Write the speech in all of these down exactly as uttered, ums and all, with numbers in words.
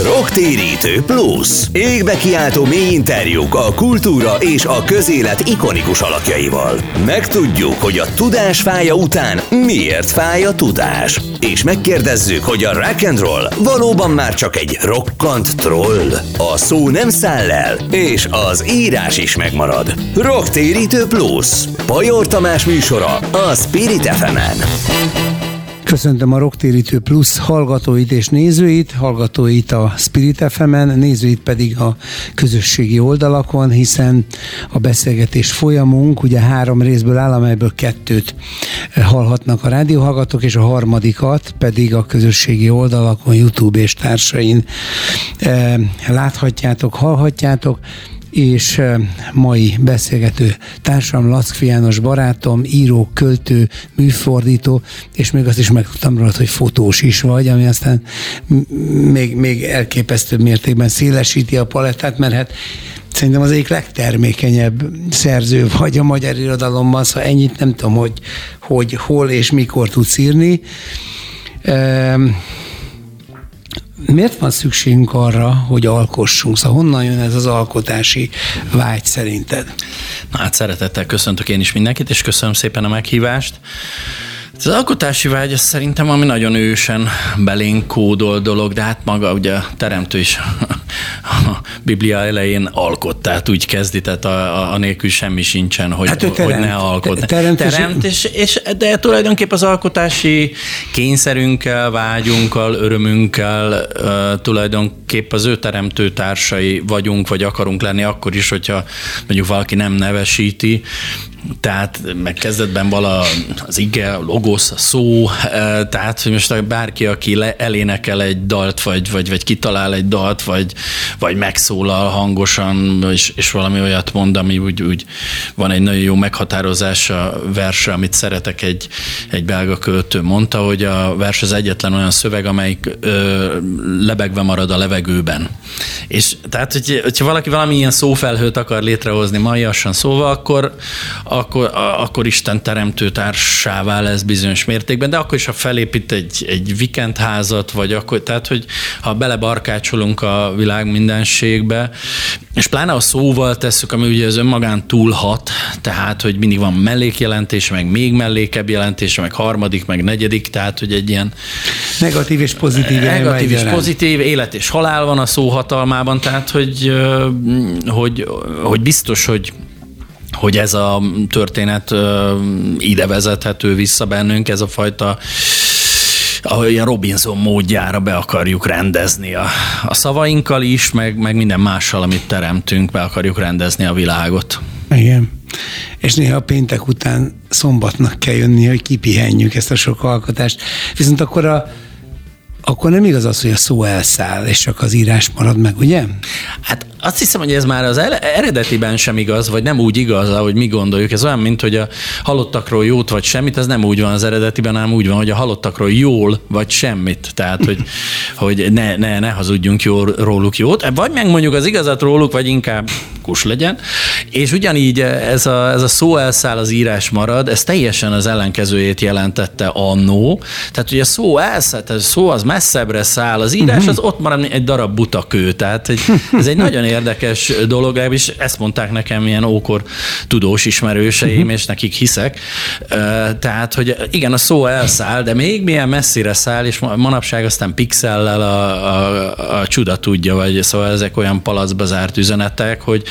Rocktérítő plusz. Égbe kiáltó mély interjúk a kultúra és a közélet ikonikus alakjaival. Megtudjuk, hogy a tudás fája után miért fáj a tudás. És megkérdezzük, hogy a rock and roll valóban már csak egy rokkant troll. A szó nem száll el, és az írás is megmarad. Rocktérítő plusz. Pajor Tamás műsora a Spirit ef emen. Köszöntöm a Rocktérítő plusz hallgatóit és nézőit, hallgatóit a Spirit ef emen, nézőit pedig a közösségi oldalakon, hiszen a beszélgetés folyamunk ugye három részből áll, amelyből kettőt hallhatnak a rádióhallgatók, és a harmadikat pedig a közösségi oldalakon, YouTube és társain láthatjátok, hallhatjátok. És mai beszélgető társam Lackfi János barátom, író, költő, műfordító, és még azt is megtudtam rólad, hogy fotós is vagy, ami aztán még, még elképesztőbb mértékben szélesíti a palettát, mert hát szerintem az egyik legtermékenyebb szerző vagy a magyar irodalomban, szóval ennyit nem tudom, hogy, hogy hol és mikor tudsz írni. Ehm, Miért van szükségünk arra, hogy alkossunk? Szóval honnan jön ez az alkotási vágy szerinted? Na hát szeretettel köszöntök én is mindenkit, és köszönöm szépen a meghívást. Az alkotási vágy az szerintem ami nagyon ősen belénk kódol dolog, de hát maga ugye a teremtő is a Biblia elején alkott, tehát úgy kezdi, tehát a, a nélkül semmi sincsen, hogy, hát hogy ne alkotni. Teremt, teremt és, és, de tulajdonképpen az alkotási kényszerünkkel, vágyunkkal, örömünkkel tulajdonképpen az ő teremtő társai vagyunk, vagy akarunk lenni akkor is, hogyha mondjuk valaki nem nevesíti. Tehát meg kezdetben vala az ige, a logosz, a szó, tehát hogy most bárki, aki le, elénekel egy dalt, vagy, vagy, vagy kitalál egy dalt, vagy, vagy megszólal hangosan, és, és valami olyat mond, ami úgy, úgy van egy nagyon jó meghatározása verse, amit szeretek, egy, egy belga költő mondta, hogy a vers az egyetlen olyan szöveg, amelyik ö, lebegve marad a levegőben. És tehát, hogy, hogyha valaki valami ilyen szófelhőt akar létrehozni maiasan szóval, akkor Akkor, akkor Isten teremtő társává lesz bizonyos mértékben, de akkor is, ha felépít egy, egy vikendházat, vagy akkor, tehát, hogy ha belebarkácsolunk a világ mindenségbe, és pláne a szóval tesszük, ami ugye az önmagán túlhat, tehát, hogy mindig van mellékjelentése, meg még mellékebb jelentése, meg harmadik, meg negyedik, tehát, hogy egy ilyen negatív és pozitív. Negatív és pozitív, élet és halál van a szó hatalmában, tehát, hogy, hogy, hogy biztos, hogy hogy ez a történet ide vezethető vissza bennünk, ez a fajta ilyen Robinson módjára be akarjuk rendezni a, a szavainkkal is, meg, meg minden mással, amit teremtünk, be akarjuk rendezni a világot. Igen. És néha péntek után szombatnak kell jönni, hogy kipihenjük ezt a sok alkotást. Viszont akkor a Akkor nem igaz az, hogy a szó elszáll, és csak az írás marad meg, ugye? Hát azt hiszem, hogy ez már az eredetiben sem igaz, vagy nem úgy igaz, ahogy mi gondoljuk. Ez olyan, mint hogy a halottakról jót vagy semmit, ez nem úgy van az eredetiben, hanem úgy van, hogy a halottakról jól vagy semmit. Tehát, hogy, hogy ne, ne, ne hazudjunk jól, róluk jót. Vagy megmondjuk az igazat róluk, vagy inkább kus legyen. És ugyanígy ez a, ez a szó elszáll, az írás marad, ez teljesen az ellenkezőjét jelentette annó. Tehát, hogy a szó elszáll, a szó az messzebbre száll, az írás az ott marad egy darab butakő, tehát egy, ez egy nagyon érdekes dolog, és ezt mondták nekem ilyen ókor tudós ismerőseim, és nekik hiszek. Tehát, hogy igen, a szó elszáll, de még milyen messzire száll, és manapság aztán pixellel a, a, a csuda tudja, vagy szóval ezek olyan palacba zárt üzenetek, hogy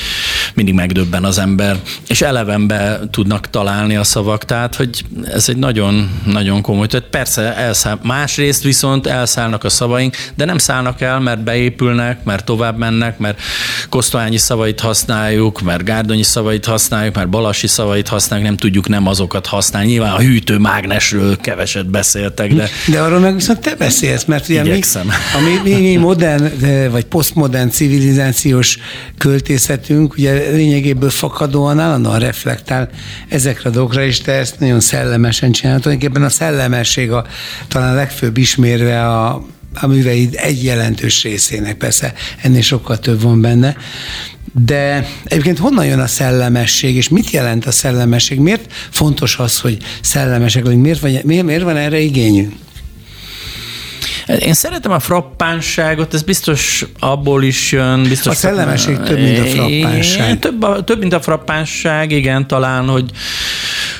mindig megdöbben az ember, és elevenbe tudnak találni a szavak, tehát, hogy ez egy nagyon-nagyon komoly, tehát persze elszáll. Másrészt viszont elszáll elszállnak a szavaink, de nem szállnak el, mert beépülnek, mert tovább mennek, mert Kosztolányi szavait használjuk, mert Gárdonyi szavait használjuk, mert Balassi szavait használjuk, nem tudjuk nem azokat használni. Nyilván a hűtőmágnesről keveset beszéltek, de... De arról meg viszont te beszélsz, mert ugye mi, a mi, mi modern, vagy posztmodern civilizációs költészetünk ugye lényegéből fakadóan állandóan reflektál ezekre a dolgokra, és te ezt nagyon szellemesen csinálod. Tulajdonképpen a szellemesség a talán legfőbb ismérve a A, a műveid egy jelentős részének, persze ennél sokkal több van benne, de egyébként honnan jön a szellemesség, és mit jelent a szellemesség? Miért fontos az, hogy szellemesek, vagy miért, miért, miért van erre igényünk? Én szeretem a frappánságot, ez biztos abból is jön. Biztos a szellemesség több, mint a frappánság. Több, több, mint a frappánság, igen, talán, hogy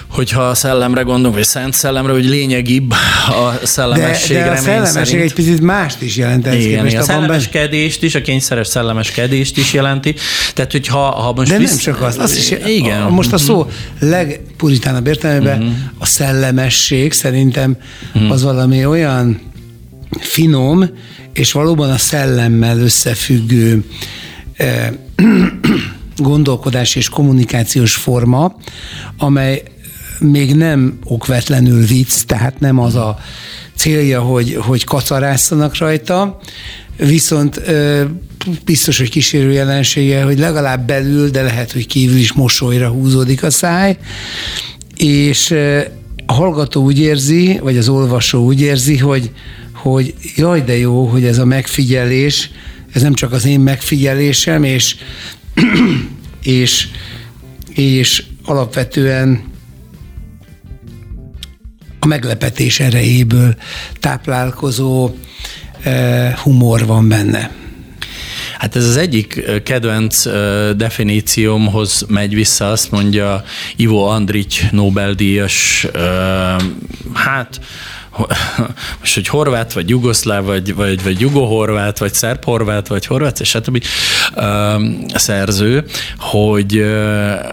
hogyha a szellemre gondolunk, vagy szent szellemre, hogy lényegibb a szellemesség remény szerint. De, de a szellemesség egy picit mást is jelent. Igen, a szellemeskedést is, a kényszeres szellemeskedést is jelenti. Tehát, hogyha, ha most de visz... nem csak az. az is, igen. A, most a szó legpuritánabb értelmében uh-huh. a szellemesség szerintem uh-huh. az valami olyan finom, és valóban a szellemmel összefüggő eh, gondolkodás és kommunikációs forma, amely még nem okvetlenül vicc, tehát nem az a célja, hogy, hogy kacarásszanak rajta, viszont ö, biztos, hogy kísérő jelensége, hogy legalább belül, de lehet, hogy kívül is mosolyra húzódik a száj, és ö, a hallgató úgy érzi, vagy az olvasó úgy érzi, hogy, hogy jaj, de jó, hogy ez a megfigyelés, ez nem csak az én megfigyelésem, és és, és alapvetően a meglepetés erejéből táplálkozó uh, humor van benne. Hát ez az egyik kedvenc definíciómhoz megy vissza, azt mondja Ivo Andrić Nobel-díjas, uh, hát most, hogy horvát, vagy jugoszláv, vagy, vagy, vagy jugohorvát, vagy szerb-horvát, vagy horvát, és stb. Szerző, hogy,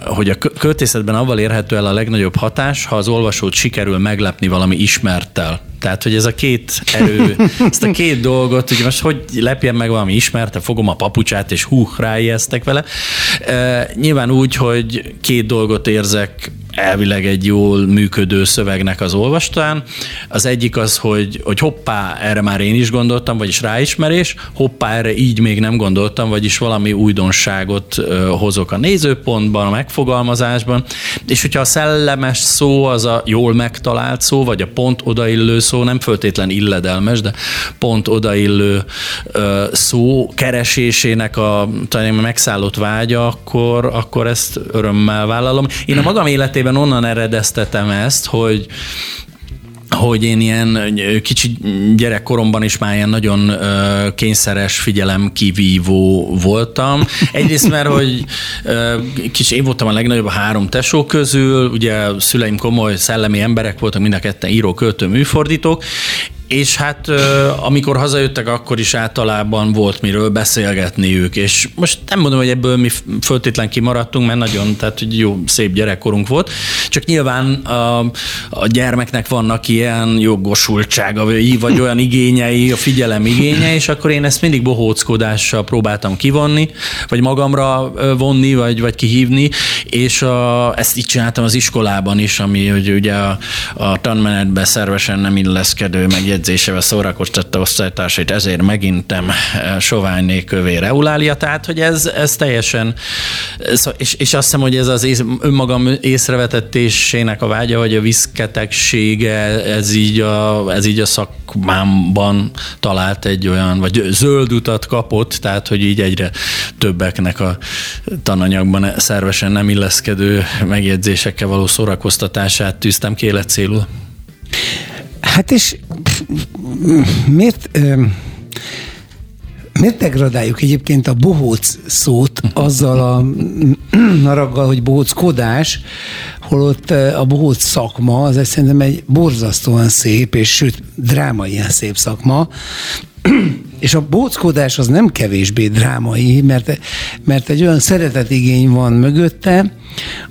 hogy a költészetben avval érhető el a legnagyobb hatás, ha az olvasót sikerül meglepni valami ismerttel. Tehát, hogy ez a két erő, ezt a két dolgot, hogy most hogy lepjen meg valami ismerte, fogom a papucsát, és hú, ráijesztek vele. E, nyilván úgy, hogy két dolgot érzek elvileg egy jól működő szövegnek az olvastán. Az egyik az, hogy, hogy hoppá, erre már én is gondoltam, vagyis ráismerés, hoppá, erre így még nem gondoltam, vagyis valami újdonságot hozok a nézőpontban, a megfogalmazásban, és hogyha a szellemes szó az a jól megtalált szó, vagy a pont odaillő szó, nem föltétlen illedelmes, de pont odaillő szó keresésének a talán megszállott vágya, akkor, akkor ezt örömmel vállalom. Én a magam életében onnan eredeztetem ezt, hogy hogy én ilyen kicsi gyerekkoromban is már ilyen nagyon kényszeres, figyelemkivívó voltam. Egyrészt mert, hogy kicsi, én voltam a legnagyobb a három tesó közül, ugye szüleim komoly szellemi emberek voltak, mind a ketten író, költő, műfordítók, és hát amikor hazajöttek, akkor is általában volt miről beszélgetniük, és most nem mondom, hogy ebből mi föltétlen kimaradtunk, mert nagyon, tehát jó, szép gyerekkorunk volt, csak nyilván a, a gyermeknek vannak ilyen jogosultsága, vagy olyan igényei, a figyelem igénye, és akkor én ezt mindig bohóckodással próbáltam kivonni, vagy magamra vonni, vagy, vagy kihívni, és a, ezt így csináltam az iskolában is, ami hogy ugye a, a tanmenetben szervesen nem illeszkedő, meg edzésével szórakoztatta osztálytársait, ezért megintem soványné, kövér, eulália, tehát, hogy ez, ez teljesen, és, és azt hiszem, hogy ez az ész, önmagam észrevetetésének a vágya, vagy a viszketegsége, ez így a, ez így a szakmámban talált egy olyan, vagy zöld utat kapott, tehát, hogy így egyre többeknek a tananyagban szervesen nem illeszkedő megjegyzésekkel való szórakoztatását tűztem ki életcélul. Hát és miért, miért degradáljuk egyébként a bohóc szót azzal a naraggal, hogy bohóckodás, holott a bohóc szakma, az szerintem egy borzasztóan szép, és sőt, drámaian szép szakma, és a bohóckodás az nem kevésbé drámai, mert, mert egy olyan szeretetigény van mögötte,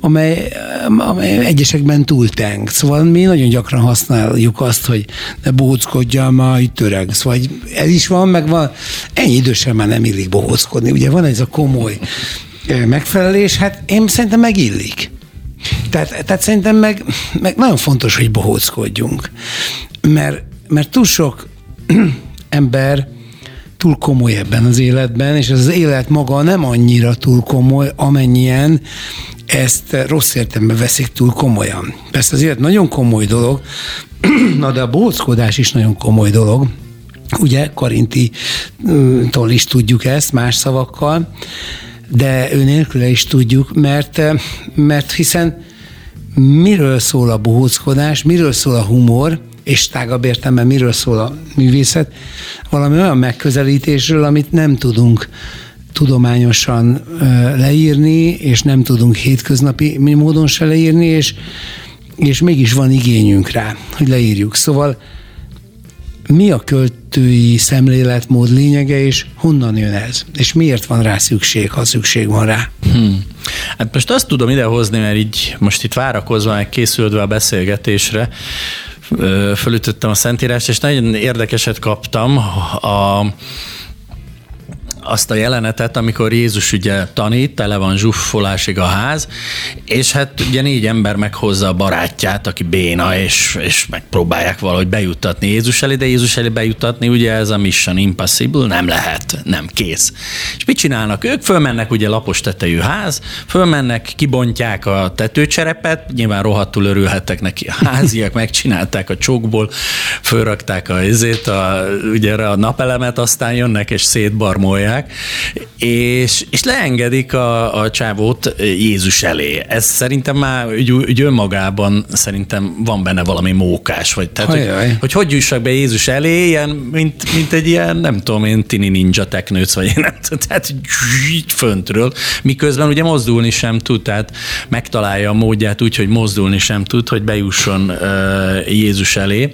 amely, amely egyesekben túlteng. Szóval mi nagyon gyakran használjuk azt, hogy ne bohóckodjál már, itt öregsz, vagy ez is van, meg van, ennyi idősen már nem illik bohóckodni. Ugye van ez a komoly megfelelés, hát én szerintem megillik. Tehát, tehát szerintem meg, meg nagyon fontos, hogy bohóckodjunk, mert, mert túl sok ember túl komoly ebben az életben, és az élet maga nem annyira túl komoly, amennyien ezt rossz értelemben veszik túl komolyan. Persze az élet nagyon komoly dolog, na de a bohóckodás is nagyon komoly dolog. Ugye Karinthitól is tudjuk ezt más szavakkal, de ő nélküle is tudjuk, mert, mert hiszen miről szól a bohóckodás, miről szól a humor, és tágabb értelemben miről szól a művészet, valami olyan megközelítésről, amit nem tudunk tudományosan leírni, és nem tudunk hétköznapi módon se leírni, és, és mégis van igényünk rá, hogy leírjuk. Szóval mi a költői szemléletmód lényege, és honnan jön ez? És miért van rá szükség, ha szükség van rá? Hmm. Hát most azt tudom idehozni, mert így most itt várakozva, meg készülve a beszélgetésre, fölütöttem a Szentírást, és nagyon érdekeset kaptam a... azt a jelenetet, amikor Jézus ugye tanít, tele van zsuffolásig a ház, és hát ugye négy ember meghozza a barátját, aki béna, és, és megpróbálják valahogy bejuttatni Jézus elé, de Jézus elé bejuttatni, ugye ez a mission impossible, nem lehet, nem kész. És mit csinálnak ők? Fölmennek ugye lapos tetejű ház, fölmennek, kibontják a tetőcserepet, nyilván rohadtul örülhettek neki a háziak, megcsinálták a csókból, fölrakták a, ezért a, ugye a napelemet, aztán jönnek és szétbarmolják, És, és leengedik a, a csávót Jézus elé. Ez szerintem már ügy, ügy önmagában szerintem van benne valami mókás, vagy tehát, hogy, hogy hogy jussak be Jézus elé, ilyen, mint, mint egy ilyen, nem tudom én, tini ninja teknőc, vagy nem tudom, tehát így föntről, miközben ugye mozdulni sem tud, tehát megtalálja a módját úgy, hogy mozdulni sem tud, hogy bejusson uh, Jézus elé.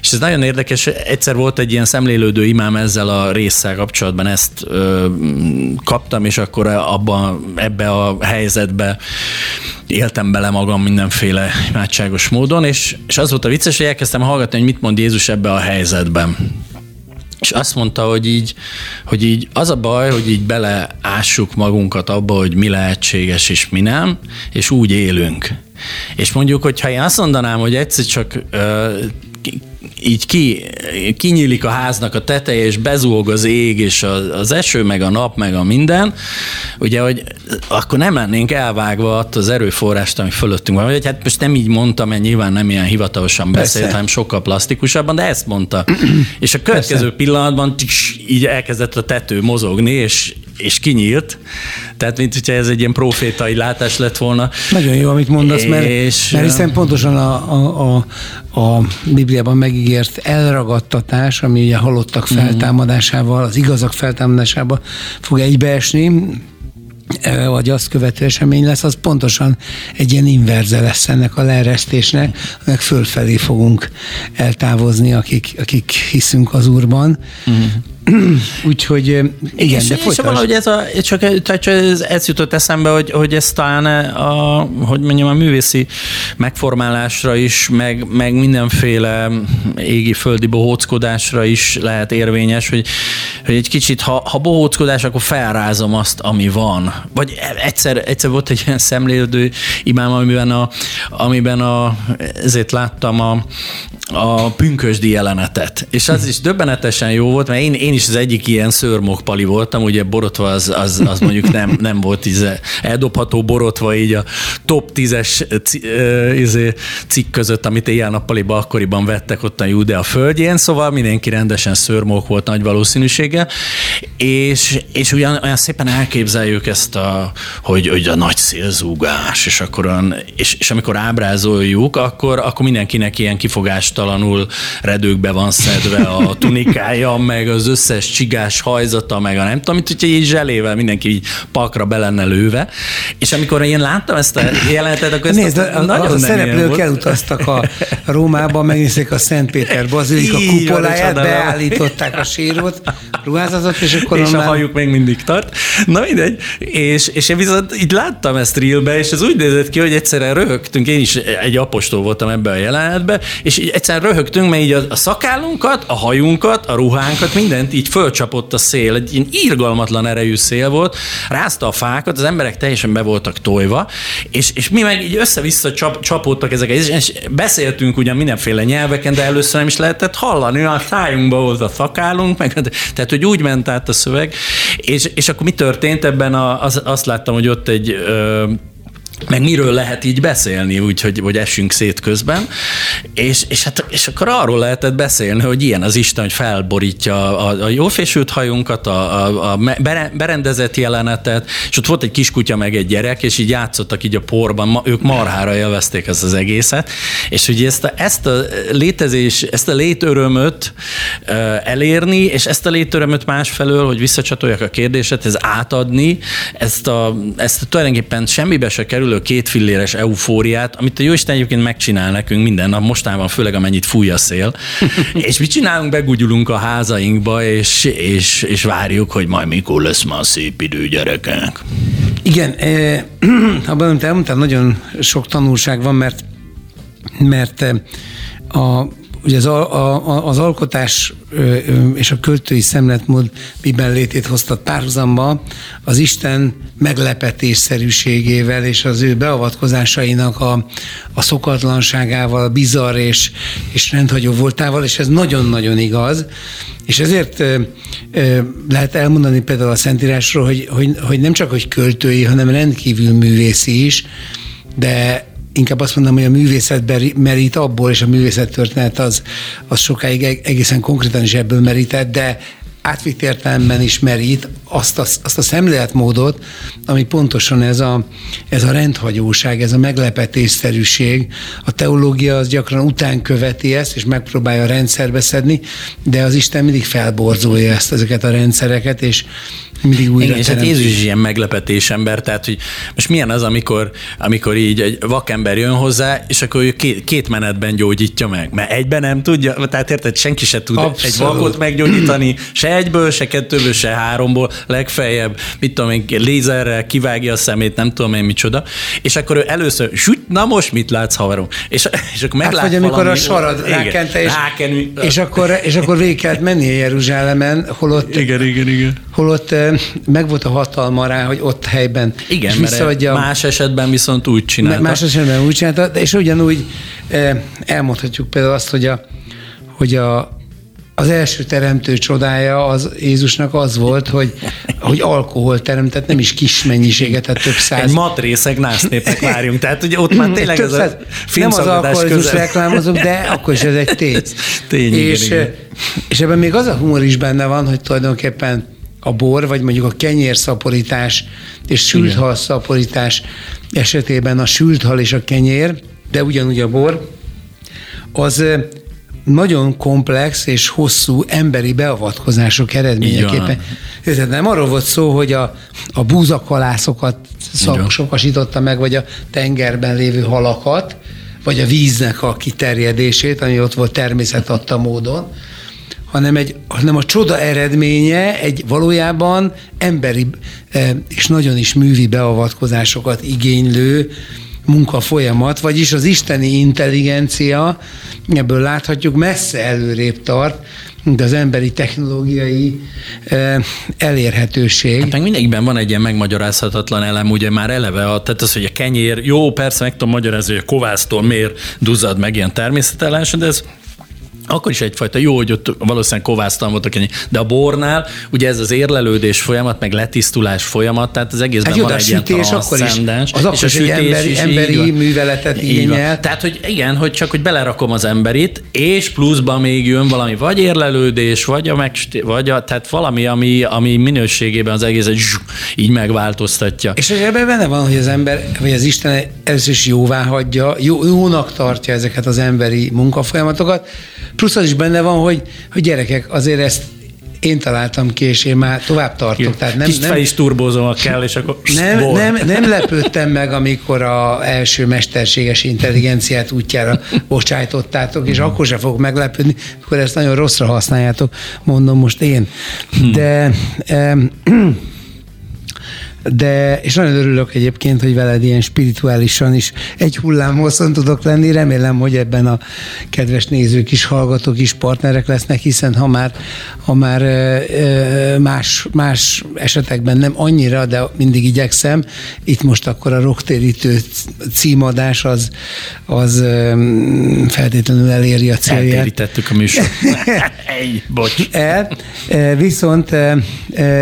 És ez nagyon érdekes, egyszer volt egy ilyen szemlélődő imám ezzel a résszel kapcsolatban, ezt kaptam, és akkor abban, ebbe a helyzetbe éltem bele magam mindenféle imádságos módon, és, és az volt a vicces, hogy elkezdtem hallgatni, hogy mit mond Jézus ebbe a helyzetben. És azt mondta, hogy így, hogy így az a baj, hogy így beleássuk magunkat abba, hogy mi lehetséges és mi nem, és úgy élünk. És mondjuk, hogyha én azt mondanám, hogy egyszer csak ö, így ki, kinyílik a háznak a teteje, és bezúg az ég, és az eső, meg a nap, meg a minden, ugye, hogy akkor nem lennénk elvágva attól az erőforrást, ami fölöttünk van. Ugye, hát most nem így mondta, mert nyilván nem ilyen hivatalosan beszélt, hanem sokkal plastikusabban, de ezt mondta. És a következő Persze. pillanatban tics, így elkezdett a tető mozogni, és, és kinyílt. Tehát, mint hogyha ez egy ilyen profétai látás lett volna. Nagyon jó, amit mondasz, mert, és, mert hiszen pontosan a, a, a, a Bibliában megígért elragadtatás, ami ugye halottak feltámadásával, az igazak feltámadásával fog egybeesni, vagy azt követő esemény lesz, az pontosan egy ilyen inverze lesz ennek a leeresztésnek, aminek fölfelé fogunk eltávozni, akik, akik hiszünk az Úrban. Mm. Úgyhogy igen, és, de folytasd. És valahogy ez a, csak, csak ez, ez jutott eszembe, hogy, hogy ez talán a, hogy mondjam, a művészi megformálásra is, meg, meg mindenféle égi-földi bohóckodásra is lehet érvényes, hogy, hogy egy kicsit, ha, ha bohóckodás, akkor felrázom azt, ami van. Vagy egyszer, egyszer volt egy ilyen szemlélődő imám, amiben a, amiben a ezért láttam a, a pünkösdi jelenetet. És az is döbbenetesen jó volt, mert én, én is az egyik ilyen szőrmokpali voltam, ugye borotva az, az, az mondjuk nem, nem volt így eldobható borotva így a top tízes cikk között, amit éjjel-nappaliban akkoriban vettek ott a Judea földjén, szóval mindenki rendesen szőrmok volt nagy valószínűséggel, és, és ugyan olyan szépen elképzeljük ezt a, hogy, hogy a nagy szélzúgás, és, akkor, és, és amikor ábrázoljuk, akkor, akkor mindenkinek ilyen kifogástalanul redőkbe van szedve a tunikája, meg az összes csigás hajzata, meg a nem tudom, mint hogyha így zselével mindenki így pakra be lenne lőve. És amikor én láttam ezt a jelenetet, akkor nézd, ezt a, nagyon a, a szereplők elutaztak a Rómába, megnézték a Szent Péter Bazilika kupoláját, beállították a sírót, ruházatot, és akkor és a hajuk még mindig tart. Na mindegy. És, és én viszont így láttam ezt reelbe, és ez úgy nézett ki, hogy egyszerűen röhögtünk, én is egy apostol voltam ebben a jelenetben, és egyszerűen röhögtünk, mert így a szakállunkat, a hajunkat, a ruhánkat, mindent így fölcsapott a szél, egy ilyen irgalmatlan erejű szél volt, rázta a fákat, az emberek teljesen be voltak tojva, és, és mi meg így össze-vissza csap, csapódtak ezek, és beszéltünk ugyan mindenféle nyelveken, de először nem is lehetett hallani, a szájunkban volt a szakálunk, meg, tehát hogy úgy ment át a szöveg, és, és akkor mi történt ebben, a, az, azt láttam, hogy ott egy... Ö, meg miről lehet így beszélni, úgyhogy hogy essünk szét közben, és, és, hát, és akkor arról lehetett beszélni, hogy ilyen az Isten, hogy felborítja a, a jófésült hajunkat, a, a, a berendezett jelenetet, és ott volt egy kiskutya meg egy gyerek, és így játszottak így a porban, ők marhára élvezték ezt az egészet, és ugye ezt a, ezt a létezés, ezt a létörömöt elérni, és ezt a létörömöt másfelől, hogy visszacsatoljak a kérdéset, ez átadni, ezt a, ezt a tulajdonképpen semmibe se kerülő kétfilléres eufóriát, amit a Jóisten egyébként megcsinál nekünk minden nap, mostában főleg amennyit fúj a szél, és mit csinálunk, begugyulunk a házainkba, és, és, és várjuk, hogy majd mikor lesz már szép idő, gyerekek. Igen, eh, abban, amit elmondtál, nagyon sok tanulság van, mert, mert a, ugye az, a, a, az alkotás és a költői szemléletmód miben létét hoztat párhuzamba az Isten meglepetésszerűségével és az ő beavatkozásainak a, a szokatlanságával, a bizarr és, és rendhagyó voltával, és ez nagyon-nagyon igaz. És ezért ö, ö, lehet elmondani például a Szentírásról, hogy, hogy, hogy nem csak, hogy költői, hanem rendkívül művészi is, de inkább azt mondom, hogy a művészet merít abból, és a művészettörténet az, az sokáig egészen konkrétan is ebből merített, de átvitt értelemben is merít azt a, azt a szemléletmódot, ami pontosan ez a, ez a rendhagyóság, ez a meglepetésszerűség. A teológia az gyakran után követi ezt, és megpróbálja rendszerbe szedni, de az Isten mindig felborzolja ezt, ezeket a rendszereket, és mindig újra teremtő. És hát Jézus is ilyen meglepetés ember, tehát hogy most milyen az, amikor, amikor így egy vakember jön hozzá, és akkor ő két, két menetben gyógyítja meg, mert egyben nem tudja, tehát érted, senki se tud Abszolút. Egy vakot meggyógyítani, se egyből, se kettőből, se háromból, legfeljebb, mit tudom én, lézerrel kivágja a szemét, nem tudom én micsoda, és akkor ő először, na most mit látsz, haverom? És, és akkor meglát hát, hogy amikor valami, a sarad rákente, és, és akkor, és akkor végig kellett mennie Jeruzsálemen, holott, igen, igen, igen. holott meg volt a hatalma rá, hogy ott helyben. Igen, mert más esetben viszont úgy csinálta. Más esetben úgy csinálta, és ugyanúgy elmondhatjuk például azt, hogy, a, hogy a, az első teremtő csodája az Jézusnak az volt, hogy, hogy alkohol teremtett, nem is kis mennyiséget, tehát több száz. Egy matrészeg násznépnek várjunk, tehát ugye ott már tényleg ez a filmszakadás közel. Nem az alkoholizmus reklámozom, de akkor is ez egy tény. Tény, és, igen, igen. És ebben még az a humor is benne van, hogy tulajdonképpen a bor, vagy mondjuk a kenyérszaporítás és sülthal szaporítás esetében a sülthal és a kenyér, de ugyanúgy a bor, az nagyon komplex és hosszú emberi beavatkozások eredményeképpen. Tehát nem arról volt szó, hogy a, a búzakalászokat sokasította meg, vagy a tengerben lévő halakat, vagy a víznek a kiterjedését, ami ott volt természet adta módon, Hanem, egy, hanem a csoda eredménye egy valójában emberi és nagyon is művi beavatkozásokat igénylő munkafolyamat, vagyis az isteni intelligencia, ebből láthatjuk, messze előrébb tart, de az emberi technológiai elérhetőség. Hát meg mindegyikben van egy ilyen megmagyarázhatatlan elem, ugye már eleve, a, tehát az, hogy a kenyér, jó, persze meg tudom magyarázni, hogy a kovásztól miért duzzad meg ilyen természetellense, de ez akkor is egyfajta jó, hogy ott valószínűleg kovásztalan voltak, de a bornál ugye ez az érlelődés folyamat, meg letisztulás folyamat, tehát az egészben hát van egy ilyen transzcendens. Az akkor is egy emberi, is emberi műveletet igényel. Tehát, hogy igen, hogy csak hogy belerakom az emberit, és pluszban még jön valami, vagy érlelődés, vagy a, meg, vagy a tehát valami, ami, ami minőségében az egészet így megváltoztatja. És ebben benne van, hogy az ember, vagy az Isten először is jóvá hagyja, jó, jónak tartja ezeket az emberi munkafolyamatokat. Plusz az is benne van, hogy, hogy gyerekek, azért ezt én találtam ki, és én már tovább tartok. Tehát nem, Kicsit nem, fel is turbózom, kell, és akkor... Nem, nem, nem lepődtem meg, amikor az első mesterséges intelligenciát útjára bocsájtottátok, és akkor sem fogok meglepődni, akkor ezt nagyon rosszra használjátok, mondom most én. De... Hmm. De, és nagyon örülök egyébként, hogy veled ilyen spirituálisan is egy hullámhosszon tudok lenni. Remélem, hogy ebben a kedves nézők is, hallgatók is partnerek lesznek, hiszen ha már, ha már más, más esetekben nem annyira, de mindig igyekszem. Itt most akkor a Rocktérítő címadás az, az feltétlenül eléri a célját. Eltérítettük a műsor. Ej, bocs. E, viszont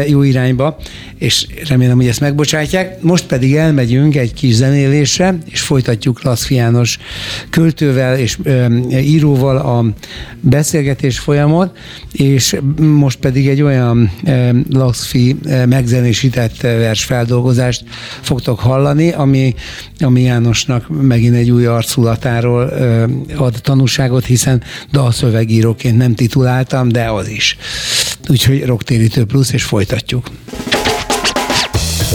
jó irányba, és remélem, hogy hogy ezt megbocsátják. Most pedig elmegyünk egy kis zenélésre, és folytatjuk Lackfi János költővel és ö, íróval a beszélgetés folyamot, és most pedig egy olyan ö, Lackfi ö, megzenésített versfeldolgozást fogtok hallani, ami, ami Jánosnak megint egy új arculatáról ö, ad tanúságot, hiszen dalszövegíróként nem tituláltam, de az is. Úgyhogy Rocktérítő plusz, és folytatjuk.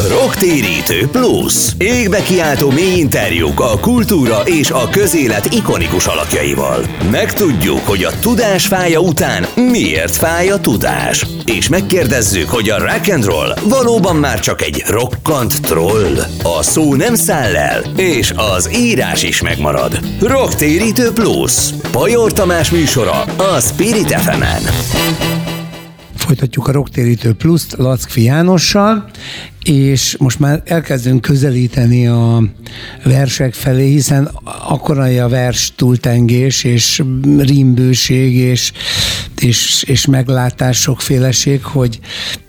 Rocktérítő plusz. Égbe kiáltó mély interjúk a kultúra és a közélet ikonikus alakjaival. Megtudjuk, hogy a tudás fája után miért fáj a tudás. És megkérdezzük, hogy a rock and roll valóban már csak egy rokkant troll. A szó nem száll el, és az írás is megmarad. Rocktérítő plusz. Pajor Tamás műsora a Spirit ef emen. Folytatjuk a Rocktérítő pluszt Lackfi Jánossal, és most már elkezdünk közelíteni a versek felé, hiszen akkorai a vers túltengés, és rímbőség, és, és, és meglátás sokféleség, hogy,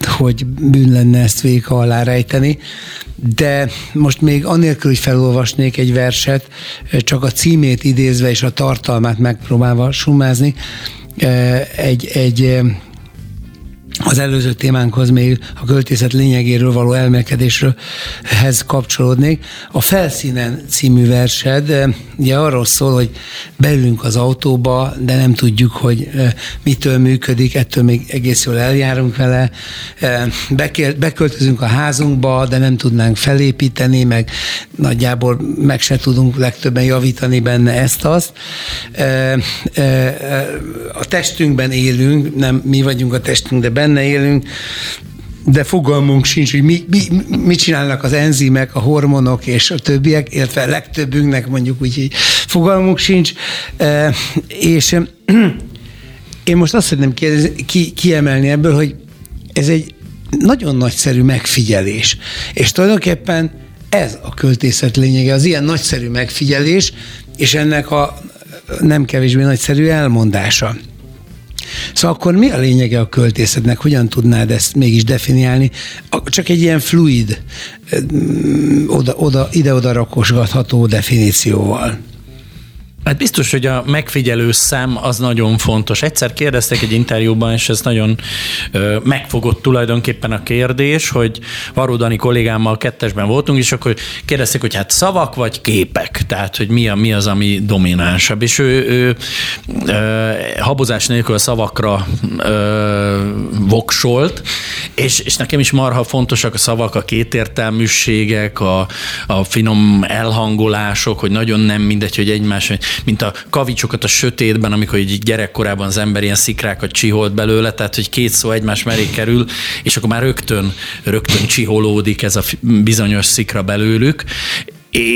hogy bűn lenne ezt véka alá rejteni. De most még anélkül, hogy felolvasnék egy verset, csak a címét idézve és a tartalmát megpróbálva summázni, egy... egy az előző témánkhoz, még a költészet lényegéről való elmélkedéshez kapcsolódnék. A Felszínen című versed ugye arról szól, hogy beülünk az autóba, de nem tudjuk, hogy mitől működik, ettől még egész jól eljárunk vele. Beköltözünk a házunkba, de nem tudnánk felépíteni, meg nagyjából meg se tudunk legtöbben javítani benne ezt-azt. A testünkben élünk, nem mi vagyunk a testünk, de benne élünk, de fogalmunk sincs, hogy mi, mi, mit csinálnak az enzimek, a hormonok és a többiek, illetve a legtöbbünknek mondjuk úgy, hogy fogalmunk sincs. E, és én most azt szeretném ki, kiemelni ebből, hogy ez egy nagyon nagyszerű megfigyelés. És tulajdonképpen ez a költészet lényege, az ilyen nagyszerű megfigyelés, és ennek a nem kevésbé nagyszerű elmondása. Szóval akkor mi a lényege a költészetnek? Hogyan tudnád ezt mégis definiálni? Csak egy ilyen fluid, oda, oda, ide-oda rakosgatható definícióval. Hát biztos, hogy a megfigyelő szám az nagyon fontos. Egyszer kérdeztek egy interjúban, és ez nagyon ö, megfogott tulajdonképpen a kérdés, hogy Varudani kollégámmal kettesben voltunk, és akkor kérdezték, hogy hát szavak vagy képek? Tehát, hogy mi, a, mi az, ami dominánsabb. És ő, ő ö, habozás nélkül a szavakra ö, voksolt, és, és nekem is marha fontosak a szavak, a kétértelműségek, a, a finom elhangolások, hogy nagyon nem mindegy, hogy egymás... mint a kavicsokat a sötétben, amikor így gyerekkorában az ember ilyen szikrákat csiholt belőle, tehát hogy két szó egymás mellé kerül, és akkor már rögtön, rögtön csiholódik ez a bizonyos szikra belőlük.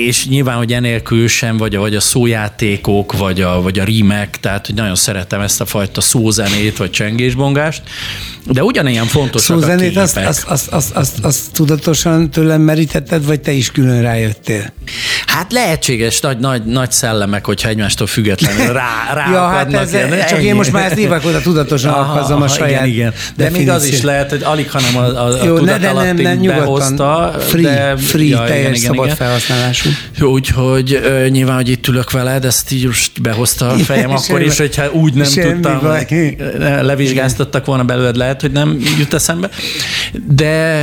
És nyilván, hogy enélkül sem, vagy a, vagy a szójátékok, vagy a, vagy a rímek, tehát hogy nagyon szeretem ezt a fajta szózenét, vagy csengésbongást, de ugyanilyen fontosak a képek. Szózenét azt, azt, azt, azt, azt, azt tudatosan tőlem merítetted, vagy te is külön rájöttél? Hát lehetséges, nagy, nagy, nagy szellemek, hogyha egymástól függetlenül rá, ráakadnak. Ja, hát csak én most már ezt évakoda tudatosan alkalmazom a saját igen, igen. De definíció. Még az is lehet, hogy alig, hanem a, a jó, tudat ne, alatt nem, behozta. Free, de, free ja, teljes igen, igen, szabad igen. Felhasználás. Úgyhogy nyilván, hogy itt ülök veled, ezt így most behozta a fejem akkor semmi, is, hogyha úgy nem tudtam, levizsgáztattak volna belőled, lehet, hogy nem jut eszembe. De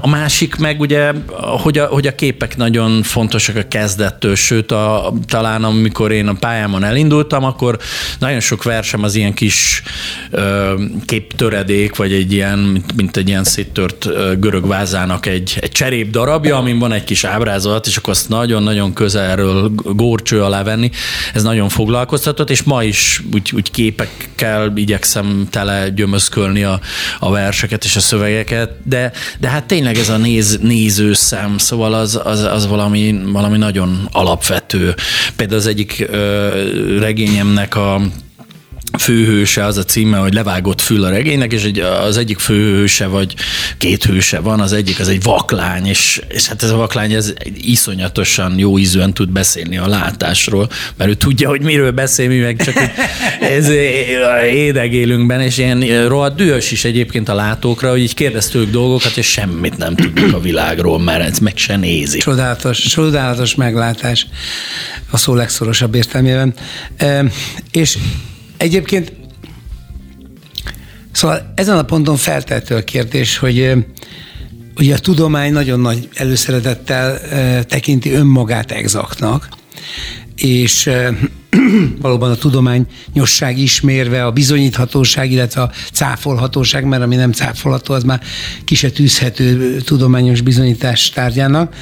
a másik meg ugye, hogy a, hogy a képek nagyon fontosak a kezdettől, sőt a, talán amikor én a pályámon elindultam, akkor nagyon sok versem az ilyen kis képtöredék, vagy egy ilyen, mint, mint egy ilyen széttört görög vázának egy, egy cserép darabja, amin van egy kis ábrázat, és akkor azt nagyon-nagyon közelről górcső alá venni. Ez nagyon foglalkoztatott, és ma is úgy, úgy képekkel igyekszem tele gyömözkölni a, a verseket és a szövegeket, de, de hát tényleg ez a néz, nézőszem, szóval az, az, az valami, valami nagyon alapvető. Például az egyik ö, regényemnek a főhőse, az a címe, hogy levágott fül a regénynek, és egy, az egyik főhőse, vagy két hőse van, az egyik az egy vaklány, és, és hát ez a vaklány ez iszonyatosan jó ízűen tud beszélni a látásról, mert ő tudja, hogy miről beszél, mi meg csak ez édegélünkben, és ilyen rohadt dühös is egyébként a látókra, hogy így kérdeztük dolgokat, és semmit nem tudjuk a világról, mert ez meg se nézi. Csodálatos, csodálatos meglátás a szó legszorosabb értelmében. E, és egyébként szóval ezen a ponton feltehető a kérdés, hogy ugye a tudomány nagyon nagy előszeretettel e, tekinti önmagát egzaktnak, és e, valóban a tudományosság ismérve a bizonyíthatóság, illetve a cáfolhatóság, mert ami nem cáfolható, az már ki se tűzhető tudományos bizonyítás tárgyának.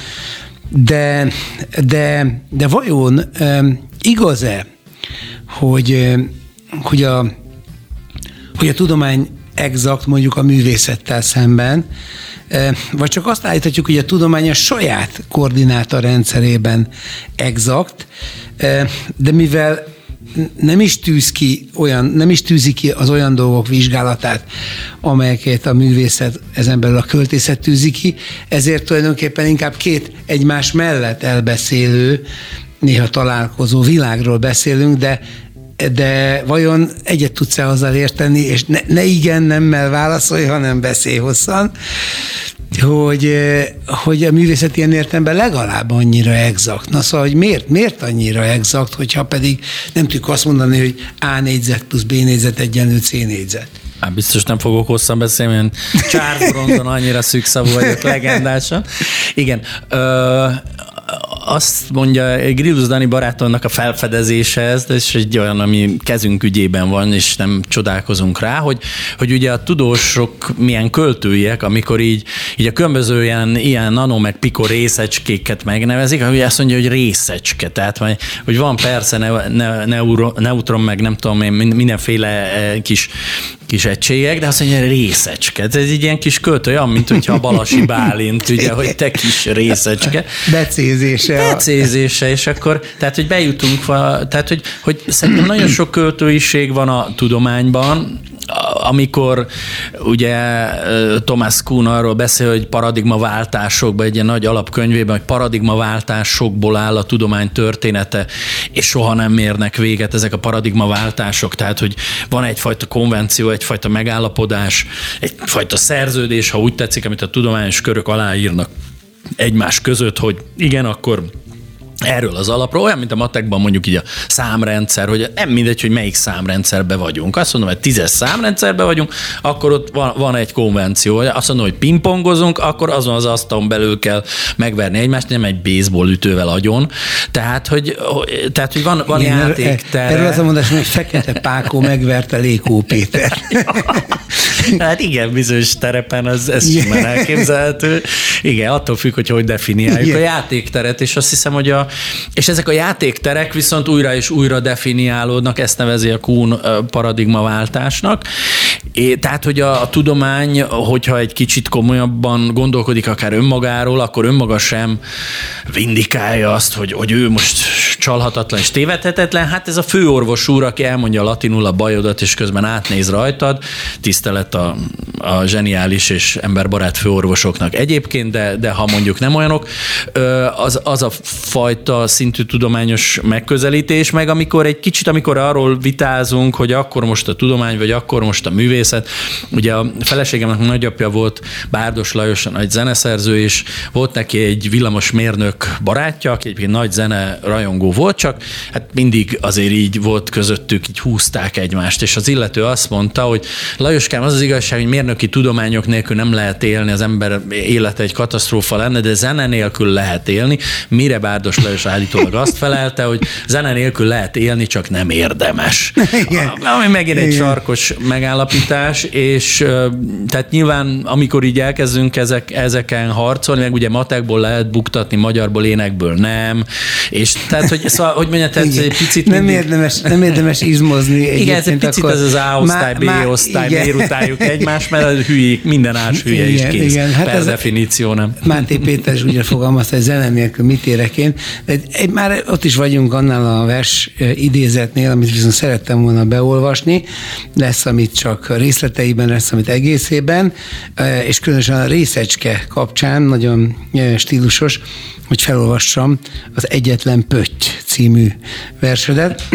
De, de, de vajon e, igaz-e, hogy, hogy, a, hogy a tudomány exakt mondjuk a művészettel szemben, vagy csak azt állíthatjuk, hogy a tudomány a saját koordináta rendszerében exakt, de mivel nem is tűz ki olyan, nem is tűzi ki az olyan dolgok vizsgálatát, amelyeket a művészet, ezen belül a költészet tűzi ki, ezért tulajdonképpen inkább két egymás mellett elbeszélő, néha találkozó világról beszélünk, de, de vajon egyet tudsz-e azzal érteni, és ne, ne igen, nemmel válaszolj, hanem beszélj hosszan, hogy, hogy a művészet ilyen értelemben legalább annyira exakt. Na szóval, hogy miért, miért annyira exakt, hogyha pedig nem tudjuk azt mondani, hogy A négyzet plusz B négyzet egyenlő C négyzet. Hát biztos nem fogok hosszan beszélni, én Charles Spurgeon annyira szűkszavú vagyok legendásan. Igen, ö, azt mondja Grillus Dani barátomnak a felfedezése ez, és egy olyan, ami kezünk ügyében van, és nem csodálkozunk rá, hogy, hogy ugye a tudósok milyen költőiek, amikor így, így a különböző ilyen, ilyen nano meg piko részecskéket megnevezik, ugye azt mondja, hogy részecske, tehát hogy van persze ne, ne, neuro, neutron, meg nem tudom én, mindenféle kis kis egységek, de azt mondja, részecske. Ez egy ilyen kis költő, mint hogyha a Balassi Bálint, ugye, hogy te kis részecske. Becézése. Becézése, és akkor, tehát, hogy bejutunk, tehát, hogy, hogy szerintem nagyon sok költőiség van a tudományban, amikor ugye Thomas Kuhn arról beszél, hogy paradigmaváltásokban, egy ilyen nagy alapkönyvében, hogy paradigmaváltásokból áll a tudomány története, és soha nem érnek véget ezek a paradigmaváltások. Tehát, hogy van egyfajta konvenció, egyfajta megállapodás, egyfajta szerződés, ha úgy tetszik, amit a tudományos körök aláírnak egymás között, hogy igen, akkor erről az alapról, olyan, mint a matekban mondjuk így a számrendszer, hogy nem mindegy, hogy melyik számrendszerbe vagyunk. Azt mondom, hogy tízes számrendszerbe vagyunk, akkor ott van, van egy konvenció. Azt mondom, hogy pingpongozunk, akkor azon az asztalon belül kell megverni egymást, nem egy baseball ütővel agyon. Tehát, hogy, tehát, hogy van, van játéktere. Erről az a mondás, hogy Fekete Pákó megverte Lékó Péter. Hát igen, bizonyos terepen az, ez simán elképzelhető. Igen, attól függ, hogy hogy definiáljuk igen. A játékteret, és azt hiszem, hogy a és ezek a játékterek viszont újra és újra definiálódnak, ezt nevezi a Kuhn paradigmaváltásnak. É, tehát, hogy a, a tudomány, hogyha egy kicsit komolyabban gondolkodik akár önmagáról, akkor önmaga sem vindikálja azt, hogy, hogy ő most csalhatatlan és tévedhetetlen. Hát ez a főorvos úr, aki elmondja latinul a bajodat, és közben átnéz rajtad, tisztelet a, a zseniális és emberbarát főorvosoknak egyébként, de, de ha mondjuk nem olyanok, az, az a fajta szintű tudományos megközelítés, meg amikor egy kicsit, amikor arról vitázunk, hogy akkor most a tudomány, vagy akkor most a művészet. Ugye a feleségemnek nagyapja volt Bárdos Lajos, a nagy zeneszerző, és volt neki egy villamosmérnök barátja, aki egyébként nagy zene rajongó volt, csak hát mindig azért így volt közöttük, így húzták egymást, és az illető azt mondta, hogy Lajoskám, az az igazság, hogy mérnöki tudományok nélkül nem lehet élni, az ember élete egy katasztrófa lenne, de zene nélkül lehet élni. Mire Bárdos Lajos állítólag azt felelte, hogy zene nélkül lehet élni, csak nem érdemes. Igen. Ami megint egy igen. Sarkos megállapítás, és tehát nyilván, amikor így elkezdünk ezek, ezeken harcolni, meg ugye matekból lehet buktatni, magyarból, énekből nem, és tehát, hogy hogy, szóval, hogy mondjam, tehát igen. Egy picit... Nem mindig... érdemes, nem érdemes izmozni. Igen, ez egy picit ez az A-osztály, B-osztály, mérutáljuk egymás, mert az hülyék, minden ás hülye igen, is kész. Igen. Hát per definíció, nem? Máté Péter is ugye fogalmazta, hogy zene nélkül mit érek én. De már ott is vagyunk annál a vers idézetnél, amit viszont szerettem volna beolvasni. Lesz, amit csak részleteiben, lesz, amit egészében, és különösen a részecske kapcsán nagyon stílusos, hogy felolvassam az Egyetlen Pötty című versedet.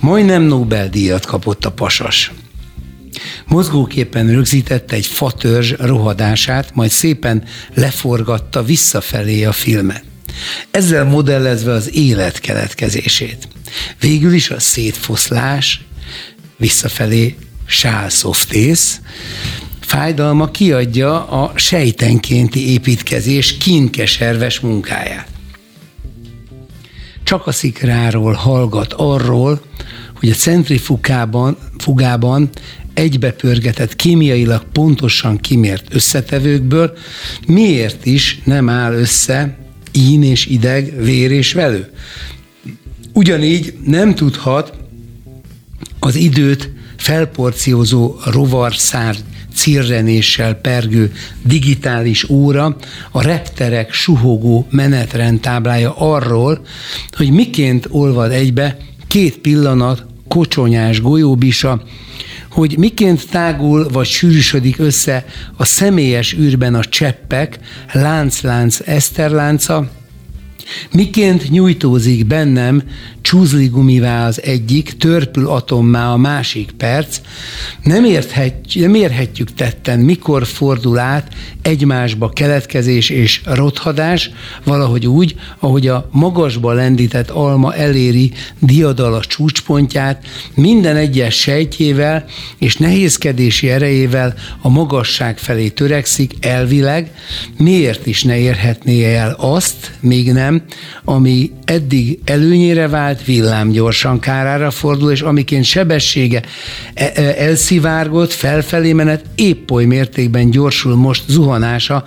Majdnem Nobel-díjat kapott a pasas. Mozgóképpen rögzítette egy fatörzs rohadását, majd szépen leforgatta visszafelé a filmet. Ezzel modellezve az élet keletkezését. Végül is a szétfoszlás, visszafelé sálszoftész, fájdalma kiadja a sejtenkénti építkezés kínkeserves munkáját. Csak a szikráról hallgat arról, hogy a centrifugában fugában egybepörgetett kémiailag pontosan kimért összetevőkből miért is nem áll össze ín és ideg, vér és velő. Ugyanígy nem tudhat az időt felporciózó rovarszárny cirrenéssel pergő digitális óra, a repterek suhogó menetrendtáblája arról, hogy miként olvad egybe két pillanat kocsonyás golyóbisa, hogy miként tágul vagy sűrűsödik össze a személyes űrben a cseppek, lánc-lánc eszterlánca, miként nyújtózik bennem csúzligumivá az egyik, törpül atommá a másik perc, nem, érthet, nem érhetjük tetten, mikor fordul át egymásba keletkezés és rothadás, valahogy úgy, ahogy a magasba lendített alma eléri diadala csúcspontját, minden egyes sejtjével és nehézkedési erejével a magasság felé törekszik elvileg, miért is ne érhetné el azt, még nem, ami eddig előnyére vált, villámgyorsan kárára fordul, és amiként sebessége elszivárgott, felfelé menet épp oly mértékben gyorsul most zuhanása,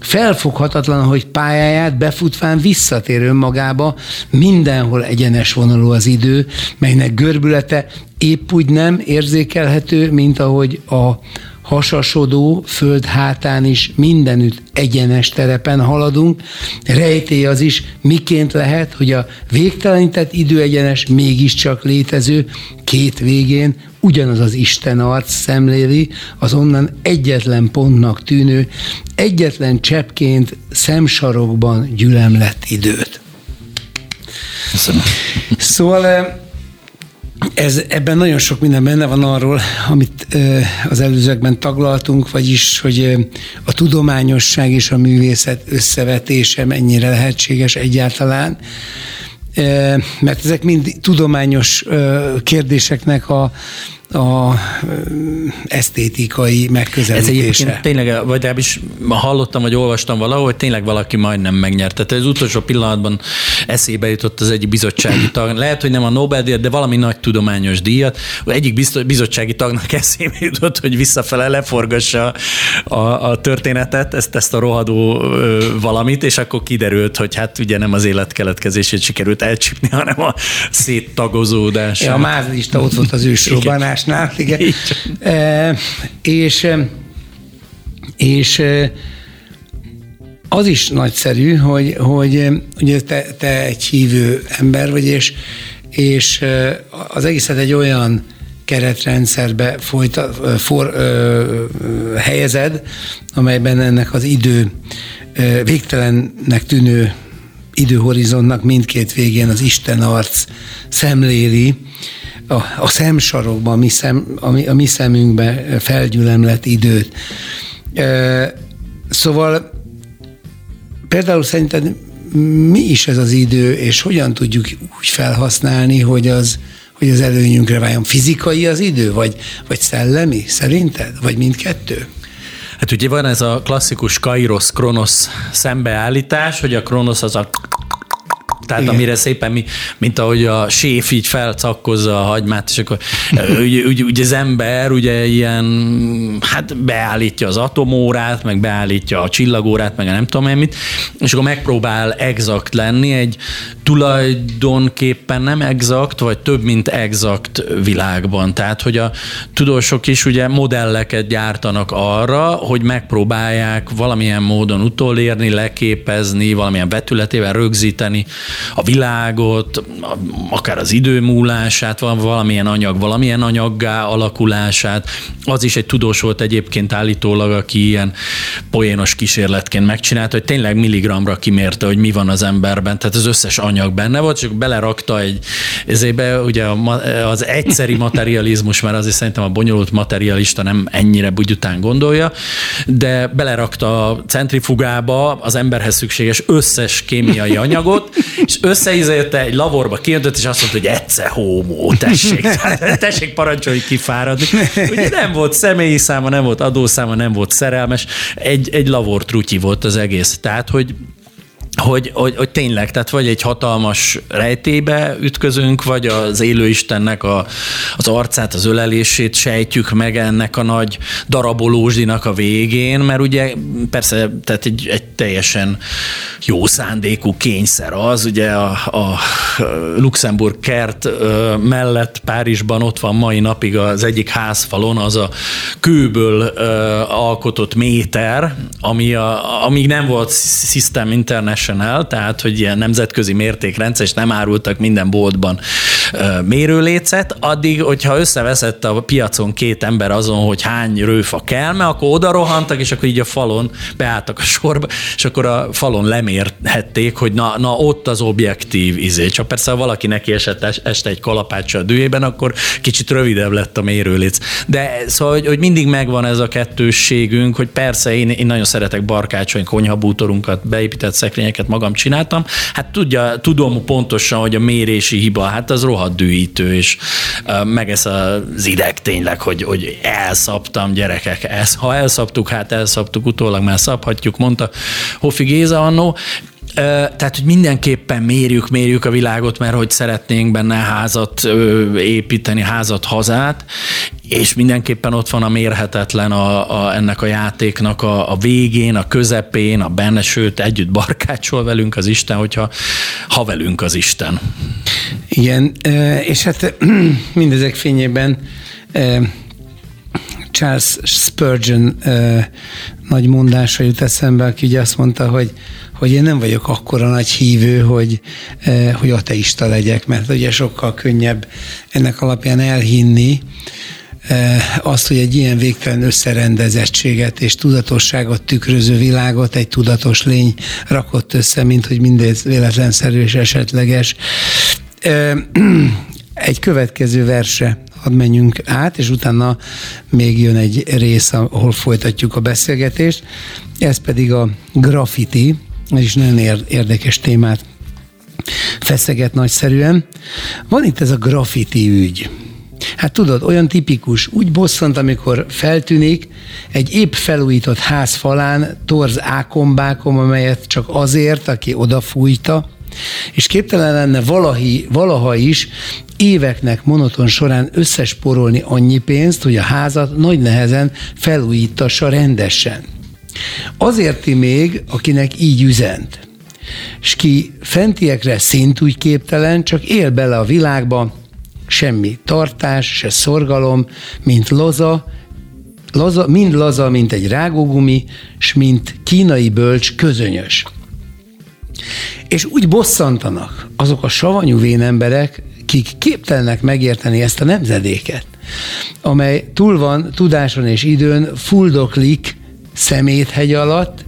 felfoghatatlan, hogy pályáját befutván visszatér önmagába, mindenhol egyenes vonalú az idő, melynek görbülete épp úgy nem érzékelhető, mint ahogy a hasasodó föld hátán is mindenütt egyenes terepen haladunk, rejtély az is, miként lehet, hogy a végtelenített időegyenes mégiscsak létező két végén ugyanaz az Isten arc szemléli az onnan egyetlen pontnak tűnő, egyetlen cseppként szemsarokban gyülemlett időt. Köszönöm. Szóval... Ez, ebben nagyon sok minden benne van arról, amit az előzőkben taglaltunk, vagyis, hogy a tudományosság és a művészet összevetése mennyire lehetséges egyáltalán, mert ezek mind tudományos kérdéseknek a a esztétikai megközelítése. Ez egyébként tényleg, vagy is hallottam, vagy olvastam valahol, hogy tényleg valaki majdnem megnyerte. Tehát az utolsó pillanatban eszébe jutott az egyik bizottsági tag. Lehet, hogy nem a Nobel-díjat, de valami nagy tudományos díjat. Egyik bizottsági tagnak eszébe jutott, hogy visszafele leforgassa a, a történetet, ezt, ezt a rohadó valamit, és akkor kiderült, hogy hát ugye nem az élet keletkezését sikerült elcsípni, hanem a széttagozódás. Ja, a mázlista ott volt az ősróban. Nál, igen. E, és, és az is nagyszerű, hogy, hogy ugye te, te egy hívő ember vagy, és, és az egészet egy olyan keretrendszerbe folyta, for, ö, helyezed, amelyben ennek az idő végtelennek tűnő időhorizontnak mindkét végén az Isten arc szemléli, a, a szemsarokban, a mi, szem, a, mi, a mi szemünkben felgyülemlett időt. E, szóval például szerinted mi is ez az idő, és hogyan tudjuk úgy felhasználni, hogy az, hogy az előnyünkre váljon? Fizikai az idő, vagy, vagy szellemi szerinted? Vagy mindkettő? Hát ugye van ez a klasszikus Kairos-Kronosz szembeállítás, hogy a Kronosz az a... Tehát igen. Amire szépen, mi, mint ahogy a séf így felcakkozza a hagymát, és akkor ugye, ugye, ugye az ember ugye ilyen, hát beállítja az atomórát, meg beállítja a csillagórát, meg a nem tudom én mit, és akkor megpróbál exakt lenni egy tulajdonképpen nem exakt, vagy több mint exakt világban. Tehát, hogy a tudósok is ugye modelleket gyártanak arra, hogy megpróbálják valamilyen módon utolérni, leképezni, valamilyen vetületével rögzíteni a világot, akár az idő múlását, valamilyen anyag, valamilyen anyaggá alakulását. Az is egy tudós volt egyébként állítólag, aki ilyen poénos kísérletként megcsinálta, hogy tényleg milligramra kimérte, hogy mi van az emberben. Tehát az összes anyag benne volt, csak belerakta egy ezébe, ugye az egyszeri materializmus, mert azért szerintem a bonyolult materialista nem ennyire bugyután gondolja, de belerakta a centrifugába az emberhez szükséges összes kémiai anyagot, és összeizélte egy laborba, kiöntött, és azt mondta, hogy ecce homo, tessék, tessék parancsolni kifáradni. Ugye nem volt személyi száma, nem volt adószáma, nem volt szerelmes, egy, egy labortrutyi volt az egész. Tehát, hogy Hogy, hogy, hogy tényleg, tehát vagy egy hatalmas rejtébe ütközünk, vagy az élő Istennek a, az arcát, az ölelését sejtjük meg ennek a nagy darabolósdinak a végén, mert ugye persze, tehát egy, egy teljesen jó szándékú kényszer az, ugye a, a Luxemburg kert mellett Párizsban ott van mai napig az egyik házfalon az a kőből alkotott méter, ami a, amíg nem volt System International, tehát, hogy ilyen nemzetközi mértékrendszer, és nem árultak minden boltban mérőlécet, addig, hogyha összeveszett a piacon két ember azon, hogy hány rőfa kell, mert akkor oda rohantak, és akkor így a falon beálltak a sorba, és akkor a falon lemérhették, hogy na, na ott az objektív izé. Csak persze, ha valaki neki esett este egy kalapáccsal a dühében, akkor kicsit rövidebb lett a mérőléc. De szóval, hogy, hogy mindig megvan ez a kettősségünk, hogy persze én, én nagyon szeretek barkácsolni, konyhabútorunkat, beépített szekrényeket magam csináltam, hát tudja, tudom pontosan, hogy a mérési hiba, hát az rohadt dühítő, és meg ez az ideg tényleg, hogy, hogy elszabtam, gyerekek, ez, ha elszabtuk, hát elszabtuk, utólag már szabhatjuk, mondta Hofi Géza annó. Tehát, hogy mindenképpen mérjük, mérjük a világot, mert hogy szeretnénk benne házat építeni, házat, hazát, és mindenképpen ott van a mérhetetlen a, a, ennek a játéknak a, a végén, a közepén, a benne, sőt, együtt barkácsol velünk az Isten, hogyha ha velünk az Isten. Igen, és hát mindezek fényében Charles Spurgeon nagy mondása jut eszembe, aki ugye azt mondta, hogy hogy én nem vagyok akkora nagy hívő, hogy, hogy ateista legyek, mert ugye sokkal könnyebb ennek alapján elhinni azt, hogy egy ilyen végtelen összerendezettséget és tudatosságot tükröző világot egy tudatos lény rakott össze, mint hogy mindez véletlenszerű és esetleges. Egy következő verse, hadd menjünk át, és utána még jön egy rész, ahol folytatjuk a beszélgetést. Ez pedig a graffiti, és nagyon érdekes témát feszeget nagyszerűen. Van itt ez a graffiti ügy. Hát tudod, olyan tipikus, úgy bosszant, amikor feltűnik egy épp felújított ház falán torz ákombákom, amelyet csak azért, aki odafújta, és képtelen lenne valahi, valaha is éveknek monoton során összesporolni annyi pénzt, hogy a házat nagy nehezen felújítassa rendesen. Azért ti még, akinek így üzent, s ki fentiekre szintúgy képtelen, csak él bele a világba, semmi tartás, se szorgalom, mint laza, laza mind laza, mint egy rágógumi, s mint kínai bölcs közönyös. És úgy bosszantanak azok a savanyú vén emberek, kik képtelenek megérteni ezt a nemzedéket, amely túl van tudáson és időn, fuldoklik szeméthegy alatt,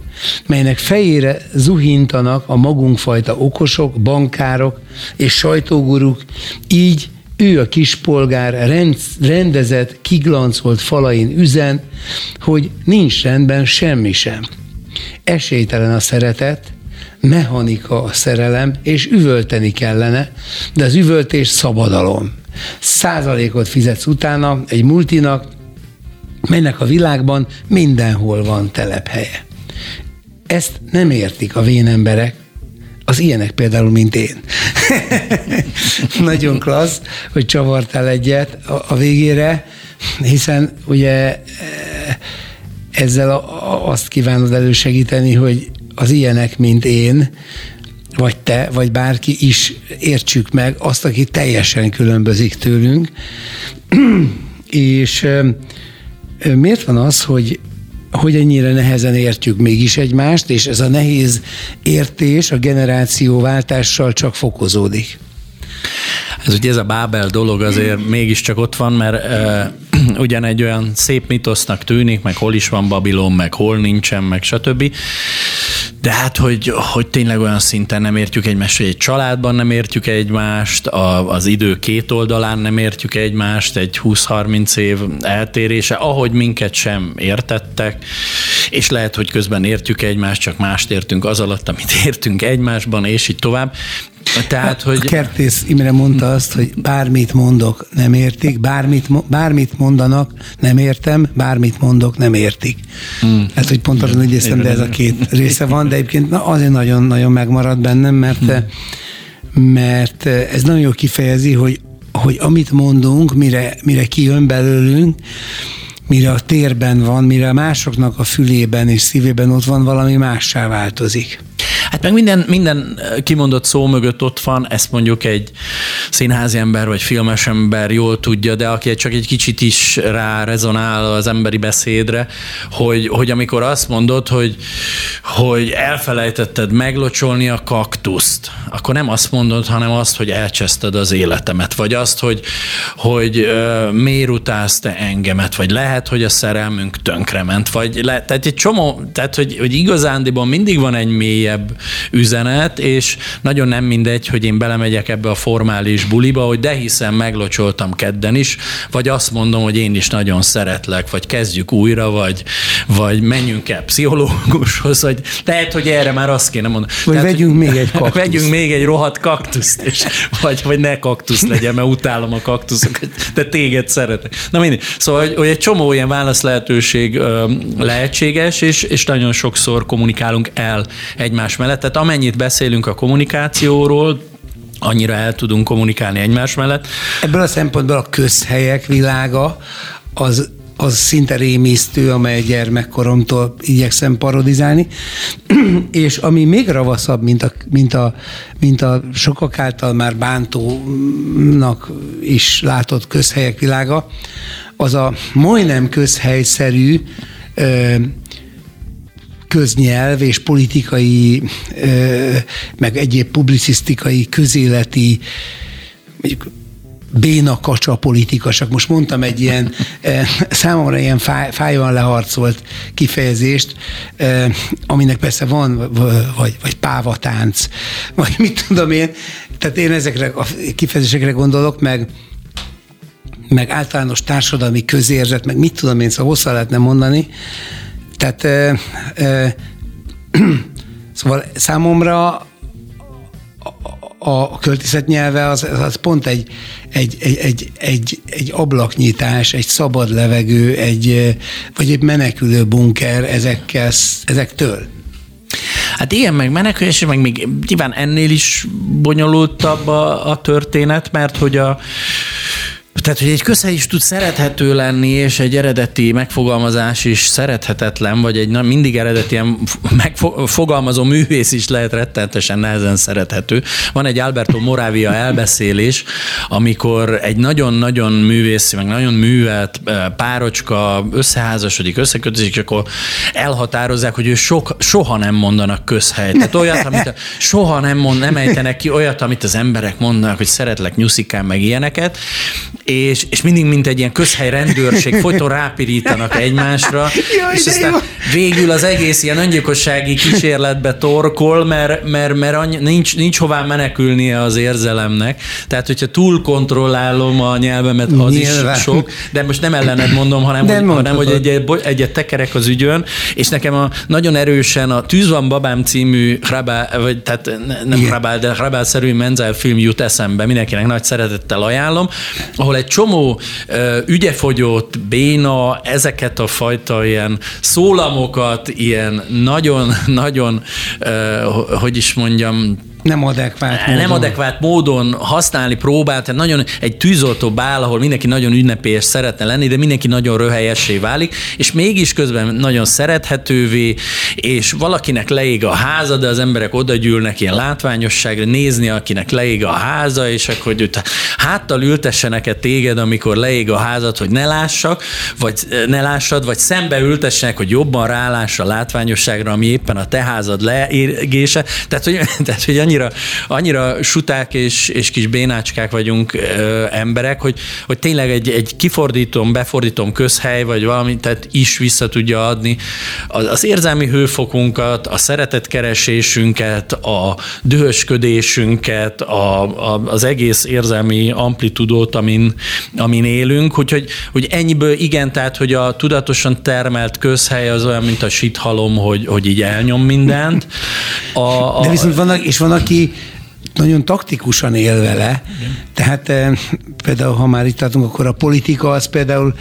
melynek fejére zuhintanak a magunkfajta okosok, bankárok és sajtóguruk, így ő a kispolgár rend, rendezett, kiglancolt falain üzen, hogy nincs rendben semmi sem. Esélytelen a szeretet, mechanika a szerelem, és üvölteni kellene, de az üvöltés szabadalom. Százalékot fizetsz utána egy multinak, melynek a világban mindenhol van telephelye. Ezt nem értik a vén emberek, az ilyenek például, mint én. Nagyon klassz, hogy csavartál egyet a végére, hiszen ugye ezzel azt kívánod elősegíteni, hogy az ilyenek, mint én, vagy te, vagy bárki is értsük meg azt, aki teljesen különbözik tőlünk. És miért van az, hogy hogy ennyire nehezen értjük mégis egymást, és ez a nehéz értés a generációváltással csak fokozódik? Ez ugye ez a Bábel dolog azért mégiscsak ott van, mert e, ugyan egy olyan szép mitosznak tűnik, meg hol is van Babilon, meg hol nincsen, meg stb. De hát, hogy, hogy tényleg olyan szinten nem értjük egymást, hogy egy családban nem értjük egymást, a, az idő két oldalán nem értjük egymást, egy húsz-harminc év eltérése, ahogy minket sem értettek, és lehet, hogy közben értjük egymást, csak mást értünk az alatt, amit értünk egymásban, és így tovább. Tehát, hogy... Kertész Imre mondta azt, hogy bármit mondok, nem értik, bármit, bármit mondanak, nem értem, bármit mondok, nem értik. Mm. Hát, hogy pont azon ügyésztem, de ez a két része van, de egyébként na, azért nagyon-nagyon megmaradt bennem, mert, mm. mert ez nagyon jól kifejezi, hogy, hogy amit mondunk, mire, mire kijön belőlünk, mire a térben van, mire a másoknak a fülében és szívében ott van, valami mássá változik. Hát meg minden, minden kimondott szó mögött ott van, ezt mondjuk egy színházi ember vagy filmes ember jól tudja, de aki csak egy kicsit is rá rezonál az emberi beszédre, hogy, hogy amikor azt mondod, hogy, hogy elfelejtetted meglocsolni a kaktuszt, akkor nem azt mondod, hanem azt, hogy elcseszted az életemet, vagy azt, hogy, hogy euh, miért utálsz te engemet, vagy lehet, hogy a szerelmünk tönkrement, vagy le, tehát egy csomó, tehát hogy, hogy igazándiban mindig van egy mélyebb üzenet, és nagyon nem mindegy, hogy én belemegyek ebbe a formális buliba, hogy de hiszen meglocsoltam kedden is, vagy azt mondom, hogy én is nagyon szeretlek, vagy kezdjük újra, vagy, vagy menjünk el pszichológushoz, vagy tehát, hogy erre már azt kéne mondani. Vagy tehát, vegyünk hogy, még egy kaktuszt. Vegyünk még egy rohadt kaktuszt, és, vagy, vagy ne kaktusz legyen, mert utálom a kaktuszokat, de téged szeretek. Na mindig. Szóval, hogy, hogy egy csomó ilyen válasz lehetőség lehetséges, és, és nagyon sokszor kommunikálunk el egymás mellett. Tehát amennyit beszélünk a kommunikációról, annyira el tudunk kommunikálni egymás mellett. Ebből a szempontból a közhelyek világa az, az szinte rémisztő, amely gyermekkoromtól igyekszem parodizálni, és ami még ravaszabb, mint a, mint, a, mint a sokak által már bántónak is látott közhelyek világa, az a majdnem közhelyszerű ö, köznyelv és politikai, ö, meg egyéb publicisztikai, közéleti, mondjuk béna kacsa politikasak. Most mondtam egy ilyen, ö, számomra ilyen fáj, fájban leharcolt kifejezést, ö, aminek persze van, vagy, vagy pávatánc, vagy mit tudom én. Tehát én ezekre a kifejezésekre gondolok, meg meg általános társadalmi közérzet, meg mit tudom én, szóval hosszá lehetne mondani. Tehát ö, ö, szóval számomra a, a költészet nyelve az, az pont egy, egy, egy, egy, egy, egy ablaknyitás, egy szabad levegő, egy, vagy egy menekülő bunker ezekkel, ezektől. Hát ilyen meg menekülés, meg még nyilván ennél is bonyolultabb a, a történet, mert hogy a tehát, hogy egy közhely is tud szerethető lenni, és egy eredeti megfogalmazás is szerethetetlen, vagy egy mindig eredetien megfogalmazó művész is lehet rettenetesen nehezen szerethető. Van egy Alberto Moravia elbeszélés, amikor egy nagyon-nagyon művész, meg nagyon művelt párocska összeházasodik, összekötözik, és akkor elhatározzák, hogy ő sok, soha nem mondanak közhelyt. Tehát olyat, amit soha nem, mond, nem ejtenek ki, olyat, amit az emberek mondanak, hogy szeretlek nyuszikán, meg ilyeneket, És, és mindig, mint egy ilyen közhely rendőrség, folyton rápirítanak egymásra, jaj, és aztán végül az egész ilyen öngyilkossági kísérletbe torkol, mert, mert, mert annyi, nincs, nincs hová menekülnie az érzelemnek. Tehát, hogyha túl kontrollálom a nyelvemet, az nyilván is sok, de most nem ellened mondom, hanem, hogy, hanem hogy egyet, egyet tekerek az ügyön, és nekem a, nagyon erősen a Tűz van babám című Hrabál, vagy tehát nem Hrabál, de Hrabál-szerű Menzel film jut eszembe, mindenkinek nagy szeretettel ajánlom, ahol egy csomó ügyefogyott, béna, ezeket a fajta ilyen szólamokat, ilyen nagyon-nagyon, hogy is mondjam, nem adekvát módon. Nem adekvát módon használni próbál, tehát nagyon egy tűzoltó bál, ahol mindenki nagyon ünnepélyes szeretne lenni, de mindenki nagyon röhelyessé válik, és mégis közben nagyon szerethetővé, és valakinek leég a háza, de az emberek oda gyűlnek ilyen látványosságra nézni, akinek leég a háza, és akkor hogy háttal ültessenek-e téged, amikor leég a házat, hogy ne lássak, vagy ne lássad, vagy szembe ültessenek, hogy jobban ráláss a látványosságra, ami éppen a te házad leégése. Tehát, hogy, tehát, hogy Annyira, annyira suták és, és kis bénácskák vagyunk ö, emberek, hogy, hogy tényleg egy, egy kifordítom, befordítom közhely, vagy valami, tehát is vissza tudja adni az, az érzelmi hőfokunkat, a szeretetkeresésünket, a dühösködésünket, a, a, az egész érzelmi amplitudót, amin, amin élünk. Úgyhogy hogy ennyiből igen, tehát hogy a tudatosan termelt közhely az olyan, mint a sithalom, hogy, hogy így elnyom mindent. A, a, De viszont vannak, és vannak aki nagyon taktikusan él vele. Igen. Tehát e, például, ha már itt tartunk, akkor a politika az például,